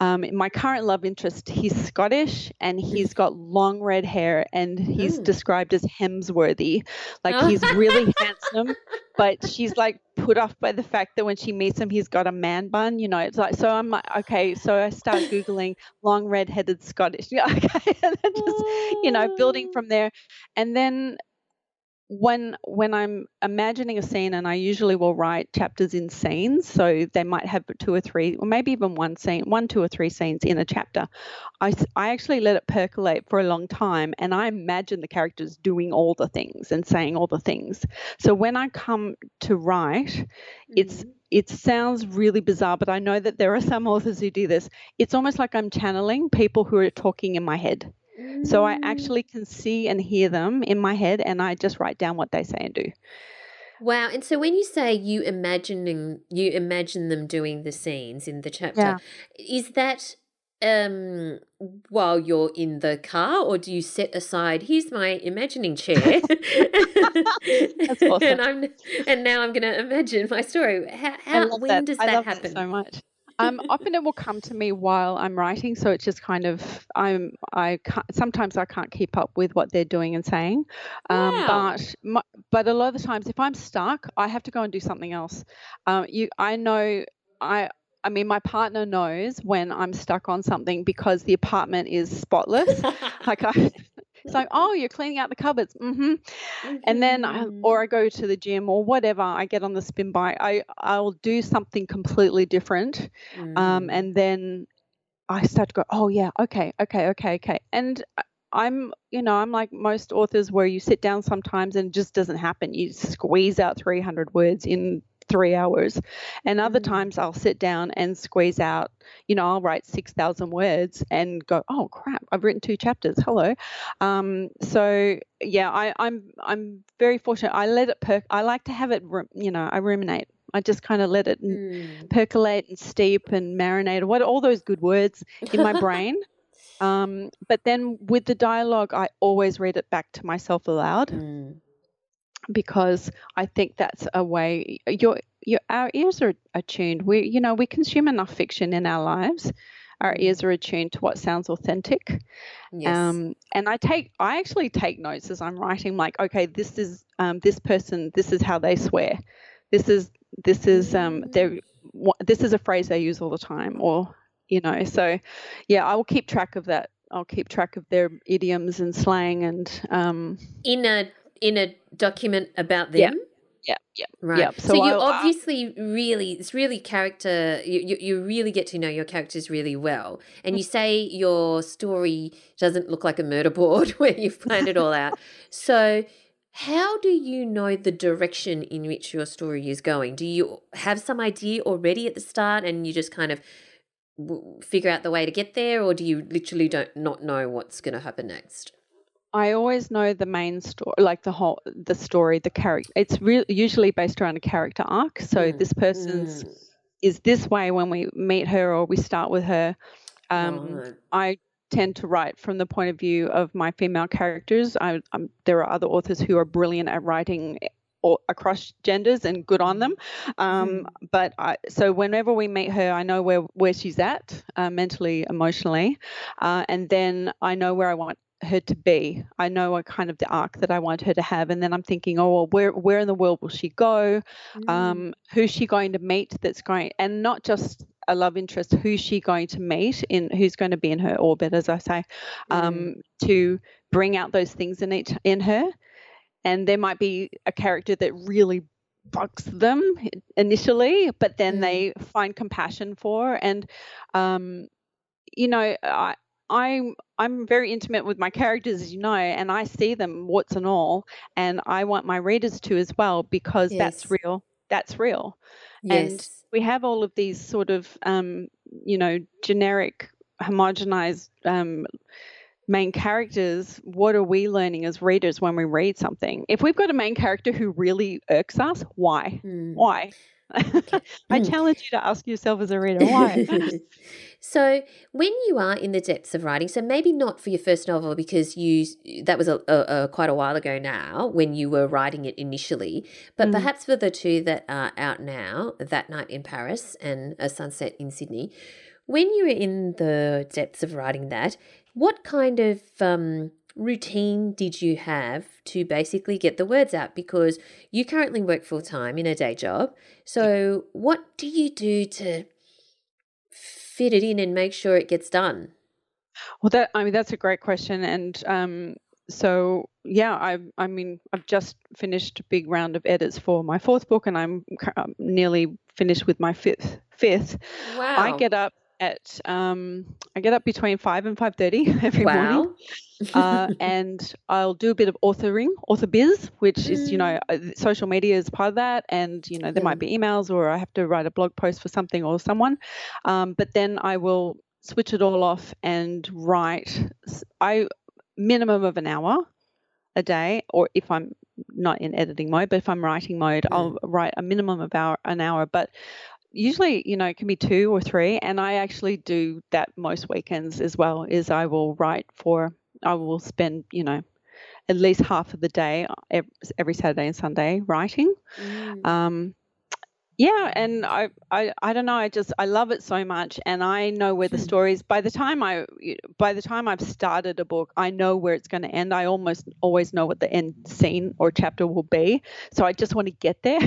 um, my current love interest, he's Scottish and he's got long red hair, and he's mm. described as Hemsworthy, like oh. he's really handsome. But she's like, put off by the fact that when she meets him, he's got a man bun, you know, it's like, so I'm like, okay, so I start Googling long red-headed Scottish, yeah, okay, and then just, you know, building from there. And then when when I'm imagining a scene, and I usually will write chapters in scenes, so they might have two or three, or maybe even one scene, one, two or three scenes in a chapter, I, I actually let it percolate for a long time, and I imagine the characters doing all the things and saying all the things. So when I come to write, it's mm-hmm. It sounds really bizarre, but I know that there are some authors who do this. It's almost like I'm channeling people who are talking in my head. So I actually can see and hear them in my head, and I just write down what they say and do. Wow. And so when you say you imagining, you imagine them doing the scenes in the chapter, yeah. Is that um, while you're in the car, or do you set aside, here's my imagining chair? That's awesome. and, I'm, and now I'm going to imagine my story. How, how, when that. does I that love happen? That so much. Um, often it will come to me while I'm writing, so it's just kind of I'm I can't, sometimes I can't keep up with what they're doing and saying, um, wow. but my, but a lot of the times if I'm stuck, I have to go and do something else. Um, you, I know I. I mean, my partner knows when I'm stuck on something because the apartment is spotless. like I. It's like, oh, you're cleaning out the cupboards. Mm-hmm. Mm-hmm. And then, I, or I go to the gym or whatever, I get on the spin bike. I, I'll do something completely different. Mm. Um, and then I start to go, oh, yeah, okay, okay, okay, okay. And I'm, you know, I'm like most authors where you sit down sometimes and it just doesn't happen. You squeeze out three hundred words in three hours. And other times I'll sit down and squeeze out, you know, I'll write six thousand words and go, oh crap, I've written two chapters. Hello. Um, so yeah, I, I'm, I'm very fortunate. I let it perk. I like to have it, you know, I ruminate. I just kind of let it mm. percolate and steep and marinate, what all those good words in my brain. Um, but then with the dialogue, I always read it back to myself aloud. Mm. Because I think that's a way your your our ears are attuned. We you know we consume enough fiction in our lives. Our ears are attuned to what sounds authentic. Yes. Um, and I take I actually take notes as I'm writing. Like, okay, this is um, this person. This is how they swear. This is this is um their this is a phrase they use all the time. Or you know, so yeah, I will keep track of that. I'll keep track of their idioms and slang and um in a. in a document about them? Yeah, yeah, yeah. Right. Yeah. So, so you I, obviously I, really, it's really character, you, you, you really get to know your characters really well. And you say your story doesn't look like a murder board where you've planned it all out. So how do you know the direction in which your story is going? Do you have some idea already at the start and you just kind of w- figure out the way to get there, or do you literally don't not know what's going to happen next? I always know the main story, like the whole, the story, the character. It's really usually based around a character arc. So mm. this person's mm. is this way when we meet her or we start with her. Um, oh. I tend to write from the point of view of my female characters. I, I'm, there are other authors who are brilliant at writing or across genders and good on them. Um, mm. But I, so whenever we meet her, I know where, where she's at uh, mentally, emotionally. Uh, and then I know where I want her to be. I know what kind of the arc that I want her to have, and then I'm thinking, oh, well, where where in the world will she go? Mm. Um, who's she going to meet? That's going, and not just a love interest. Who's she going to meet? In who's going to be in her orbit, as I say, um, mm. to bring out those things in each in her. And there might be a character that really bugs them initially, but then mm. they find compassion for, and um, you know, I. I'm I'm very intimate with my characters, as you know, and I see them warts and all, and I want my readers to as well, because yes. that's real. That's real. Yes. And we have all of these sort of, um, you know, generic, homogenized um, main characters. What are we learning as readers when we read something? If we've got a main character who really irks us, why? Mm. Why? Okay. I challenge you to ask yourself as a reader why. So when you are in the depths of writing, so maybe not for your first novel, because you that was a, a, a quite a while ago now when you were writing it initially, but mm. perhaps for the two that are out now, That Night in Paris and A Sunset in Sydney, when you were in the depths of writing that, what kind of um, routine did you have to basically get the words out? Because you currently work full-time in a day job. So what do you do to fit it in and make sure it gets done? Well, that I mean, that's a great question. And um, so, yeah, I I mean, I've just finished a big round of edits for my fourth book, and I'm nearly finished with my fifth. Fifth. Wow. I get up at um, I get up between five and five thirty every wow. morning, uh, and I'll do a bit of authoring, author biz, which mm. is, you know, social media is part of that, and you know there mm. might be emails, or I have to write a blog post for something or someone, um, but then I will switch it all off and write I minimum of an hour a day, or if I'm not in editing mode, but if I'm writing mode, mm. I'll write a minimum of hour, an hour, but usually, you know, it can be two or three. And I actually do that most weekends as well, is I will write for, I will spend, you know, at least half of the day every Saturday and Sunday writing. Mm. Um, yeah. And I, I, I don't know, I just, I love it so much. And I know where the story is. By the time I, by the time I've started a book, I know where it's going to end. I almost always know what the end scene or chapter will be. So I just want to get there.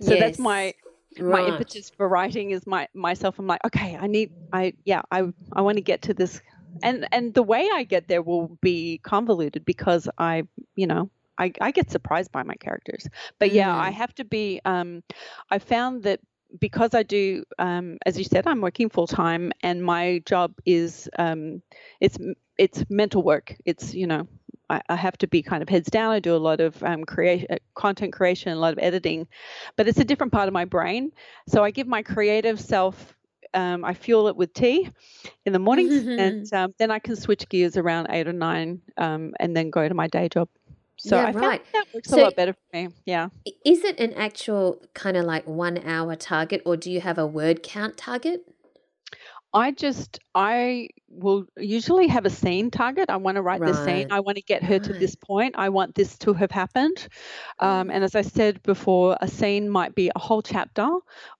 So yes. that's my, Right. my impetus for writing is my myself. I'm like, okay, I need, I yeah, I I want to get to this, and and the way I get there will be convoluted because I, you know, I I get surprised by my characters. But yeah, mm. I have to be. Um, I found that because I do, um, as you said, I'm working full time, and my job is, um, it's it's mental work. It's, you know, I have to be kind of heads down. I do a lot of um, create, content creation, a lot of editing, but it's a different part of my brain. So I give my creative self, um, I fuel it with tea in the mornings, mm-hmm. and um, then I can switch gears around eight or nine um, and then go to my day job. So yeah, I right. think that works so a lot better for me. Yeah. Is it an actual kind of like one hour target, or do you have a word count target? I just, I will usually have a scene target. I want to write right. this scene. I want to get her right. to this point. I want this to have happened. Um, and as I said before, a scene might be a whole chapter,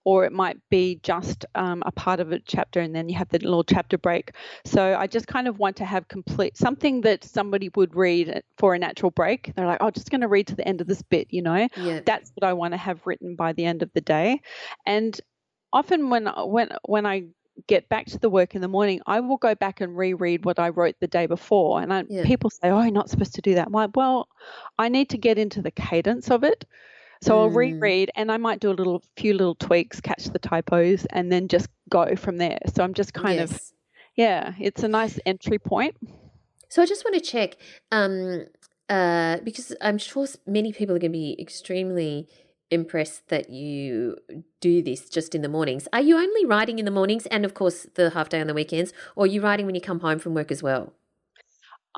or it might be just um, a part of a chapter, and then you have the little chapter break. So I just kind of want to have complete something that somebody would read for a natural break. They're like, oh, just going to read to the end of this bit, you know. Yeah. That's what I want to have written by the end of the day. And often when when when I get back to the work in the morning, I will go back and reread what I wrote the day before. And I, yeah. people say, oh, you're not supposed to do that. I'm like, well, I need to get into the cadence of it. So mm. I'll reread, and I might do a little few little tweaks, catch the typos, and then just go from there. So I'm just kind yes. of, yeah, it's a nice entry point. So I just want to check, um, uh, because I'm sure many people are going to be extremely impressed that you do this just in the mornings. Are you only writing in the mornings and, of course, the half day on the weekends, or are you writing when you come home from work as well?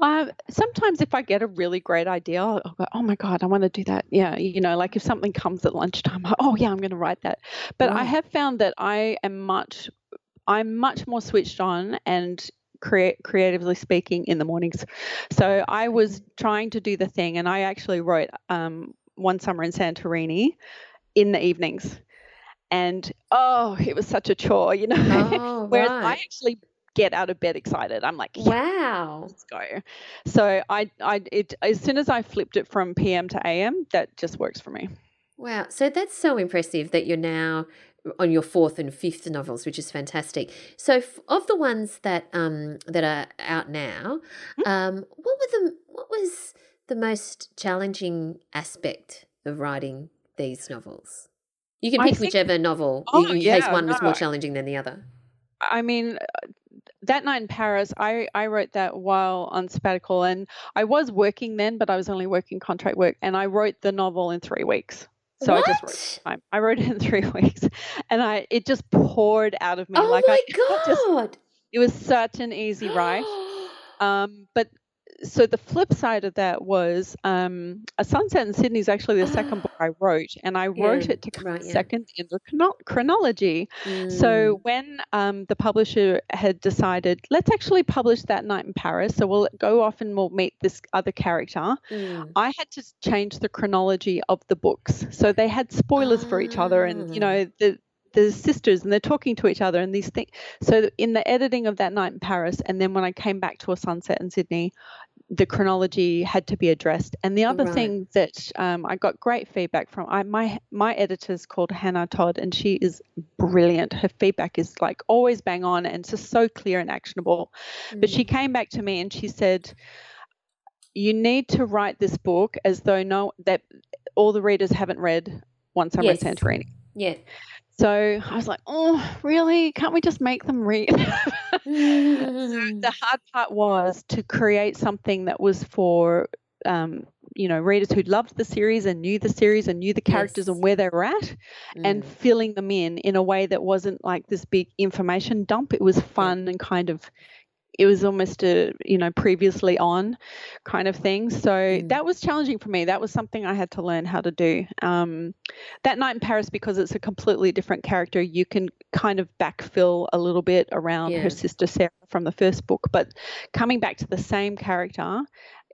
Uh, sometimes if I get a really great idea, I'll go, oh, my God, I want to do that. Yeah, you know, like if something comes at lunchtime, I'll, oh, yeah, I'm going to write that. But wow. I have found that I am much I'm much more switched on and Create, creatively speaking in the mornings. So I was trying to do the thing, and I actually wrote um, One Summer in Santorini in the evenings, and oh, it was such a chore, you know. Oh, whereas right. I actually get out of bed excited. I'm like, yeah, wow, let's go. So I, I, it as soon as I flipped it from P M to A M, that just works for me. Wow, so that's so impressive that you're now on your fourth and fifth novels, which is fantastic. So f- of the ones that um that are out now, mm-hmm. um, what were the what was the most challenging aspect of writing these novels? You can pick think, whichever novel oh, in yeah, case one no. was more challenging than the other. I mean, That Night in Paris, I, I wrote that while on sabbatical, and I was working then, but I was only working contract work, and I wrote the novel in three weeks. So what? I just wrote time. I wrote it in three weeks, and I it just poured out of me. Oh like my I, God! Just, it was such an easy write. Um, but so the flip side of that was um, A Sunset in Sydney is actually the second book I wrote, and I wrote yeah, it to come right, yeah. second in the chrono- chronology. Mm. So when um, the publisher had decided, let's actually publish That Night in Paris, so we'll go off and we'll meet this other character, mm. I had to change the chronology of the books. So they had spoilers ah. for each other, and, you know, the the sisters, and they're talking to each other and these things. So in the editing of That Night in Paris, and then when I came back to A Sunset in Sydney, the chronology had to be addressed. And the other right. thing that um, I got great feedback from, I, my my editor's called Hannah Todd, and she is brilliant. Her feedback is like always bang on and just so clear and actionable. Mm. But she came back to me and she said, you need to write this book as though no that all the readers haven't read One Summer yes. in Santorini. Yeah. So I was like, oh, really? Can't we just make them read? Mm. So the hard part was to create something that was for, um, you know, readers who loved the series and knew the series and knew the characters yes. and where they were at mm. and filling them in in a way that wasn't like this big information dump. It was fun and kind of, it was almost a, you know, previously on kind of thing. So mm. that was challenging for me. That was something I had to learn how to do. Um, That Night in Paris, because it's a completely different character, you can kind of backfill a little bit around yeah. her sister Sarah from the first book. But coming back to the same character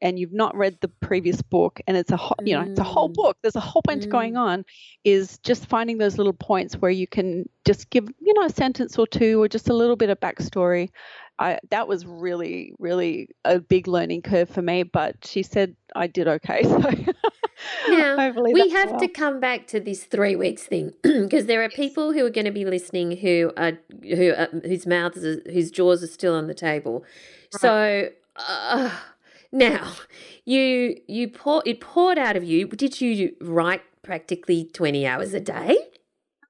and you've not read the previous book and it's a ho- mm. you know, it's a whole book, there's a whole bunch mm. going on, is just finding those little points where you can just give, you know, a sentence or two or just a little bit of backstory. I, that was really, really a big learning curve for me, but she said I did okay. So now, we have well. to come back to this three weeks thing because there are people who are going to be listening who are who are, whose mouths, are, whose jaws are still on the table. Right. So uh, now, you you pour it poured out of you. Did you write practically twenty hours a day?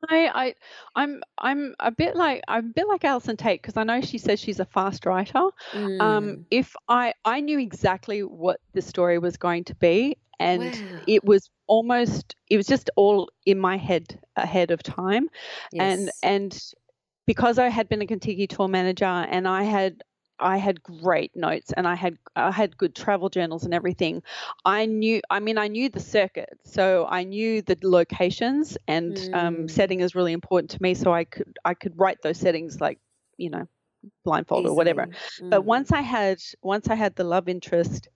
I, I, I'm, I'm a bit like, I'm a bit like Allison Tait because I know she says she's a fast writer. Mm. Um, if I, I knew exactly what the story was going to be, and wow. it was almost, it was just all in my head ahead of time, yes. and and because I had been a Contiki tour manager and I had. I had great notes and I had I had good travel journals and everything. I knew I mean I knew the circuit, so I knew the locations and mm. um, setting is really important to me. So I could I could write those settings like, you know, blindfold Easy. Or whatever. Mm. But once I had once I had the love interest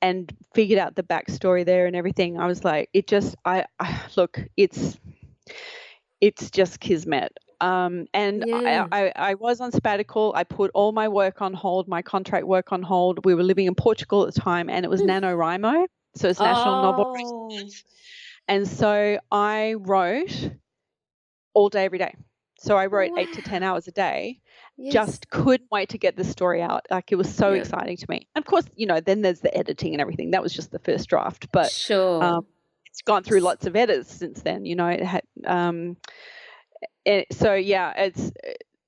and figured out the backstory there and everything, I was like, it just I, I look it's it's just kismet. Um, and yeah. I, I, I was on sabbatical. I put all my work on hold, my contract work on hold. We were living in Portugal at the time and it was NaNoWriMo, so it's National oh. Novel Writing. And so I wrote all day, every day. So I wrote wow. eight to ten hours a day. Yes. Just couldn't wait to get the story out. Like it was so yeah. exciting to me. And of course, you know, then there's the editing and everything. That was just the first draft. But sure. um, it's gone through lots of edits since then. You know, it had... Um, So, yeah, it's.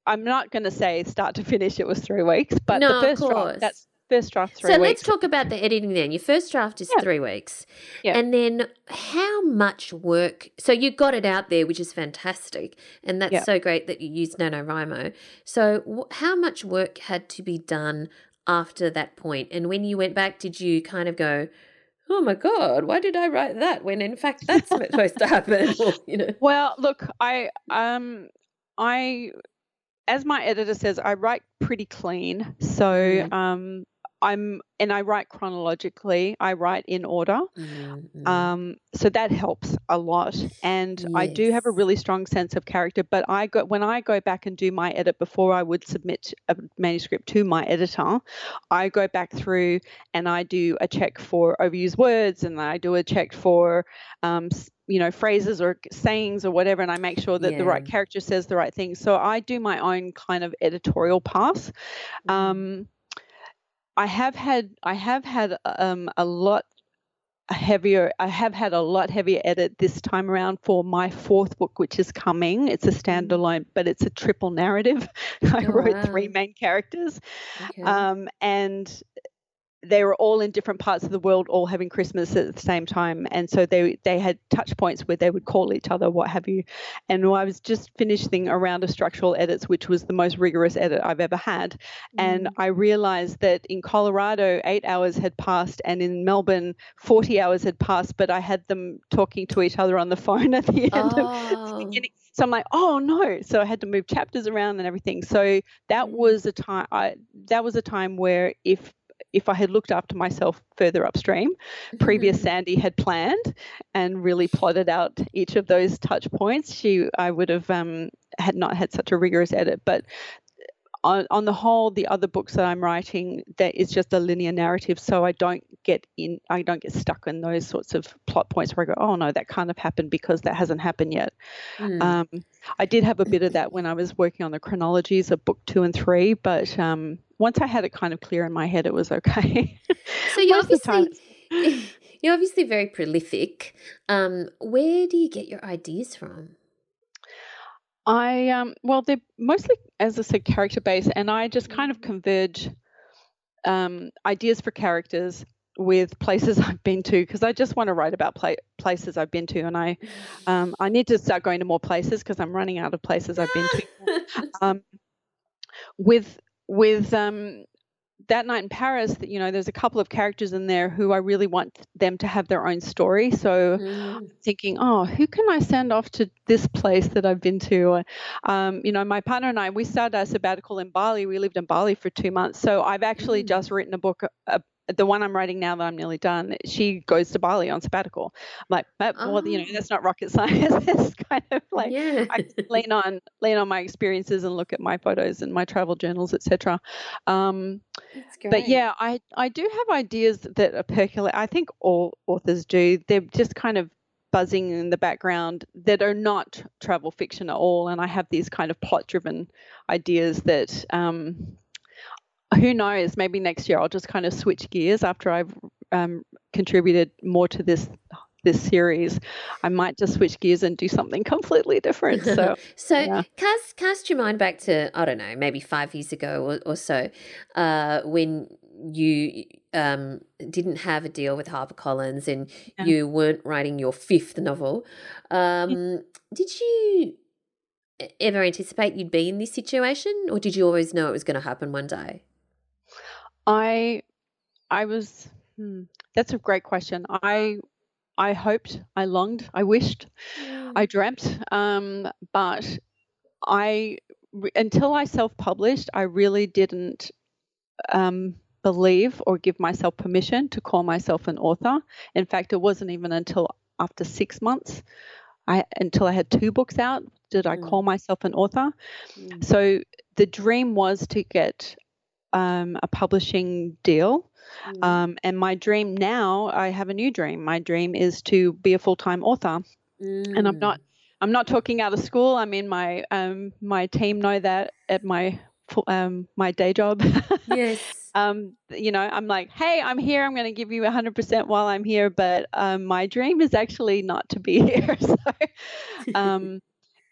I'm not going to say start to finish it was three weeks, but no, the first draft, that's first draft three weeks. So let's talk about the editing then. Your first draft is yeah. three weeks. Yeah. And then how much work – so you got it out there, which is fantastic, and that's yeah. so great that you used NaNoWriMo. So how much work had to be done after that point? And when you went back, did you kind of go – oh my God, why did I write that when in fact that's supposed to happen? Or, you know. Well, look, I, um, I, as my editor says, I write pretty clean. So, mm-hmm. um, I'm, and I write chronologically, I write in order. Mm-hmm. Um, so that helps a lot. And yes. I do have a really strong sense of character, but I go, when I go back and do my edit before I would submit a manuscript to my editor, I go back through and I do a check for overused words and I do a check for, um, you know, phrases or sayings or whatever, and I make sure that yeah. the right character says the right thing. So I do my own kind of editorial pass. Mm-hmm. Um, I have had I have had um, a lot heavier I have had a lot heavier edit this time around for my fourth book, which is coming. It's a standalone, but it's a triple narrative. I oh, wrote wow. three main characters, okay. um, and they were all in different parts of the world, all having Christmas at the same time, and so they they had touch points where they would call each other, what have you. And I was just finishing a round of structural edits, which was the most rigorous edit I've ever had. Mm. And I realized that in Colorado, eight hours had passed, and in Melbourne, forty hours had passed. But I had them talking to each other on the phone at the end oh. of the beginning. So I'm like, oh no! So I had to move chapters around and everything. So that was a time. I, that was a time where if If I had looked after myself further upstream, previous Sandy had planned and really plotted out each of those touch points, she I would have um, had not had such a rigorous edit. But on, on the whole, the other books that I'm writing, that is just a linear narrative, so I don't get in, I don't get stuck in those sorts of plot points where I go, oh no, that can't have happened because that hasn't happened yet. Mm. Um, I did have a bit of that when I was working on the chronologies of book two and three, but um, once I had it kind of clear in my head, it was okay. So you're obviously you're obviously very prolific. Um, where do you get your ideas from? I um, well, they're mostly, as I said, character-based, and I just kind of converge um, ideas for characters with places I've been to, because I just want to write about pla- places I've been to, and I um, I need to start going to more places because I'm running out of places I've been to. um, with with um, That Night in Paris, you know, there's a couple of characters in there who I really want them to have their own story. So mm. I'm thinking, oh, who can I send off to this place that I've been to? Um, you know, my partner and I, we started our sabbatical in Bali. We lived in Bali for two months. So I've actually mm. just written a book, a, the one I'm writing now that I'm nearly done. She goes to Bali on sabbatical. I'm like, that, oh. well, you know, that's not rocket science. It's kind of like yeah. I lean on lean on my experiences and look at my photos and my travel journals, et cetera. Um, but yeah, I I do have ideas that are percolate. I think all authors do. They're just kind of buzzing in the background that are not travel fiction at all. And I have these kind of plot-driven ideas that. Um, Who knows, maybe next year I'll just kind of switch gears after I've um, contributed more to this this series. I might just switch gears and do something completely different. So, so yeah. cast cast your mind back to, I don't know, maybe five years ago or, or so uh, when you um, didn't have a deal with HarperCollins and yeah. you weren't writing your fifth novel. Um, yeah. Did you ever anticipate you'd be in this situation, or did you always know it was going to happen one day? I, I was. Hmm, that's a great question. I, I hoped, I longed, I wished, yeah. I dreamt. Um, but I, until I self-published, I really didn't um, believe or give myself permission to call myself an author. In fact, it wasn't even until after six months, I until I had two books out, did I mm. call myself an author. Mm. So the dream was to get. Um, a publishing deal. Mm. Um, and my dream now, I have a new dream. My dream is to be a full-time author. Mm. And I'm not, I'm not talking out of school. I mean, my, um, my team know that at my, um, my day job. Yes. um, you know, I'm like, hey, I'm here. I'm going to give you a hundred percent while I'm here. But, um, my dream is actually not to be here. So, um,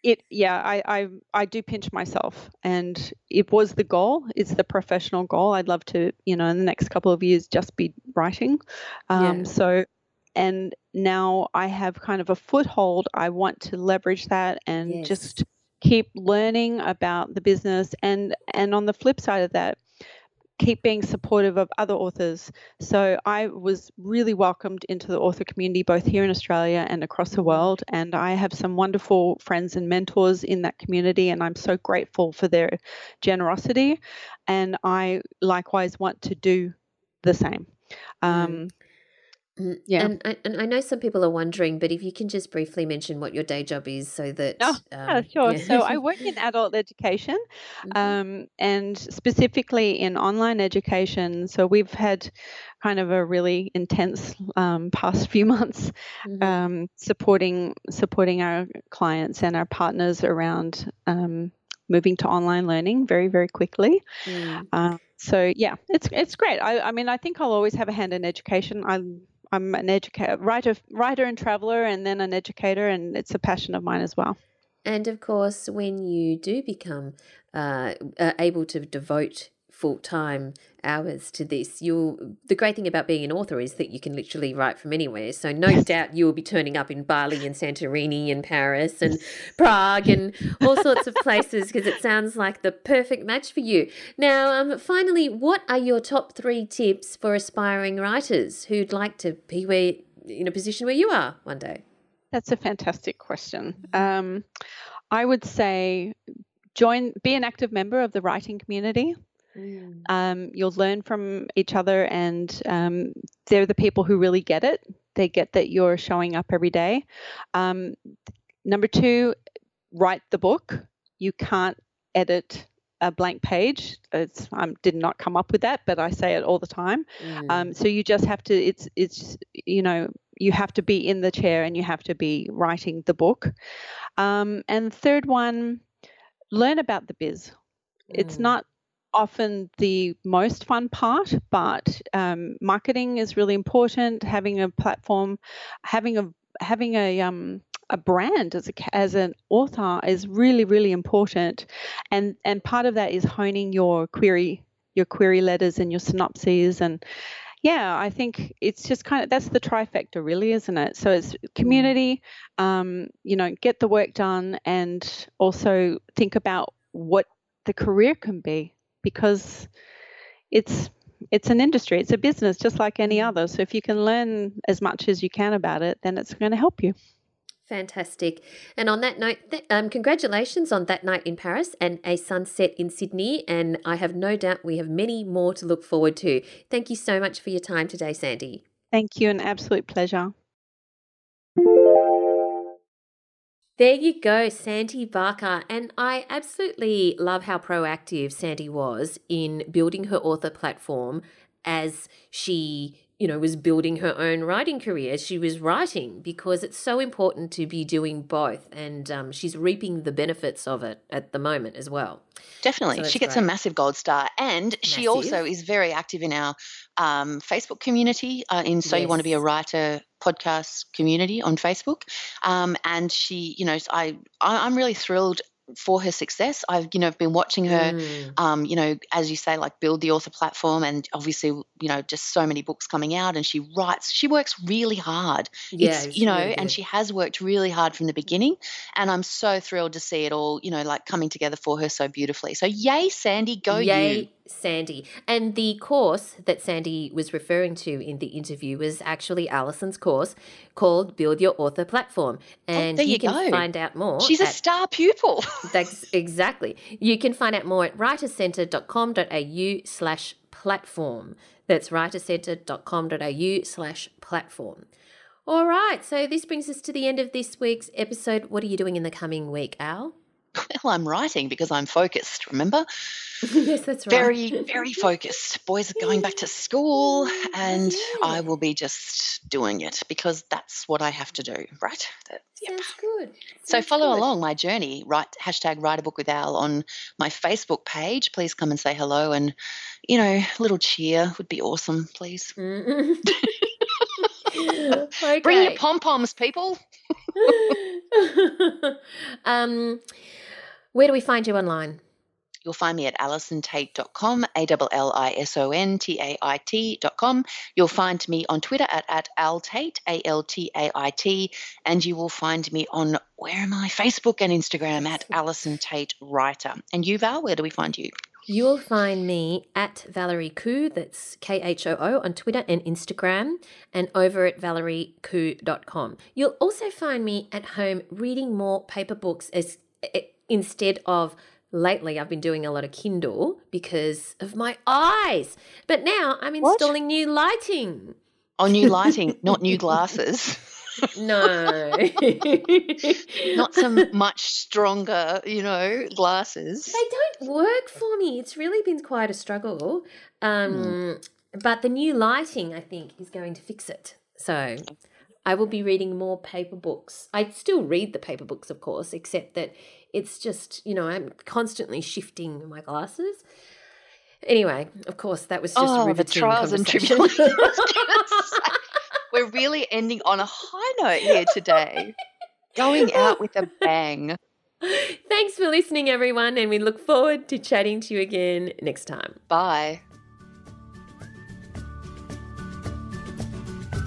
It yeah, I, I I do pinch myself, and it was the goal. It's the professional goal. I'd love to, you know, in the next couple of years just be writing. Um, yeah. So, and now I have kind of a foothold. I want to leverage that and yes. just keep learning about the business, and and on the flip side of that, keep being supportive of other authors. So I was really welcomed into the author community, both here in Australia and across the world. And I have some wonderful friends and mentors in that community, and I'm so grateful for their generosity. And I likewise want to do the same. Um, yeah. And I, and I know some people are wondering, but if you can just briefly mention what your day job is so that. Oh, um, yeah, sure. Yeah. So I work in adult education, mm-hmm. um, and specifically in online education. So we've had kind of a really intense um, past few months mm-hmm. um, supporting supporting our clients and our partners around um, moving to online learning very, very quickly. Mm. Uh, so, yeah, it's it's great. I, I mean, I think I'll always have a hand in education. I I'm an educator, writer, writer and traveller, and then an educator, and it's a passion of mine as well. And, of course, when you do become uh, able to devote full-time hours to this, you'll the great thing about being an author is that you can literally write from anywhere. So no yes. doubt you will be turning up in Bali and Santorini and Paris and Prague and all sorts of places, because it sounds like the perfect match for you. Now, um, finally, what are your top three tips for aspiring writers who'd like to be where, in a position where you are one day? That's a fantastic question. Um, I would say join, be an active member of the writing community. Mm. Um, you'll learn from each other, and um, they're the people who really get it. They get that you're showing up every day. Um, number two, write the book. You can't edit a blank page. It's, I did not come up with that, but I say it all the time. Mm. Um, so you just have to, it's, it's, you know, you have to be in the chair and you have to be writing the book. Um, and the third one, learn about the biz. Mm. It's not often the most fun part, but um, marketing is really important. Having a platform, having a having a um, a brand as a as an author is really really important, and and part of that is honing your query your query letters and your synopses. And yeah, I think it's just kind of, that's the trifecta really, isn't it? So it's community, um, you know, get the work done, and also think about what the career can be. Because it's it's an industry, it's a business just like any other. So if you can learn as much as you can about it, then it's going to help you. Fantastic. And on that note, th- um, congratulations on That Night in Paris and A Sunset in Sydney. And I have no doubt we have many more to look forward to. Thank you so much for your time today, Sandy. Thank you, an absolute pleasure. There you go, Sandy Barker. And I absolutely love how proactive Sandy was in building her author platform as she, you know, was building her own writing career. She was writing because it's so important to be doing both. And um, she's reaping the benefits of it at the moment as well. Definitely. So she gets great. a massive gold star. And massive. She also is very active in our um, Facebook community, uh, in So yes. You Want to Be a Writer podcast community on Facebook. Um, and she, you know, I, I'm really thrilled for her success. I've, you know, been watching her, mm. um, you know, as you say, like build the author platform, and obviously, you know, just so many books coming out, and she writes, she works really hard. Yeah, it's, it's you know, really and she has worked really hard from the beginning, and I'm so thrilled to see it all, you know, like coming together for her so beautifully. So yay, Sandy, go yay. you. Sandy. And the course that Sandy was referring to in the interview was actually Allison's course called Build Your Author Platform. And oh, there you, you can go. find out more. She's at, a star pupil. That's exactly. You can find out more at writercentre.com.au slash platform. That's writercentre.com.au slash platform. All right. So this brings us to the end of this week's episode. What are you doing in the coming week, Al? Well, I'm writing because I'm focused, remember? Yes, that's right. Very, very focused. Boys are going back to school and I will be just doing it because that's what I have to do, right? That, yep. Sounds good. Sounds so follow good. along my journey, right? Hashtag write a book with Al on my Facebook page. Please come and say hello and, you know, a little cheer would be awesome, please. Mm-hmm. Okay. Bring your pom-poms, people. um, where do we find you online? You'll find me at allison tait dot com, A L L I S O N T A I T dot com. You'll find me on Twitter at, at altait, A L T A I T, and you will find me on, where am I, Facebook and Instagram at Allison Tait Writer. And you, Val, where do we find you? You'll find me at Valerie Khoo, that's K H O O, on Twitter and Instagram, and over at valerie khoo dot com. You'll also find me at home reading more paper books as instead of lately I've been doing a lot of Kindle because of my eyes. But now I'm installing what? new lighting. Oh, new lighting, not new glasses. No. Not so much stronger, you know, glasses. They don't work for me. It's really been quite a struggle. Um, mm. But the new lighting, I think, is going to fix it. So I will be reading more paper books. I still read the paper books, of course, except that it's just, you know, I'm constantly shifting my glasses. Anyway, of course, that was just oh, a riveting conversation. Oh, the trials and tribulations. We're really ending on a high note here today, going out with a bang. Thanks for listening, everyone, and we look forward to chatting to you again next time. Bye.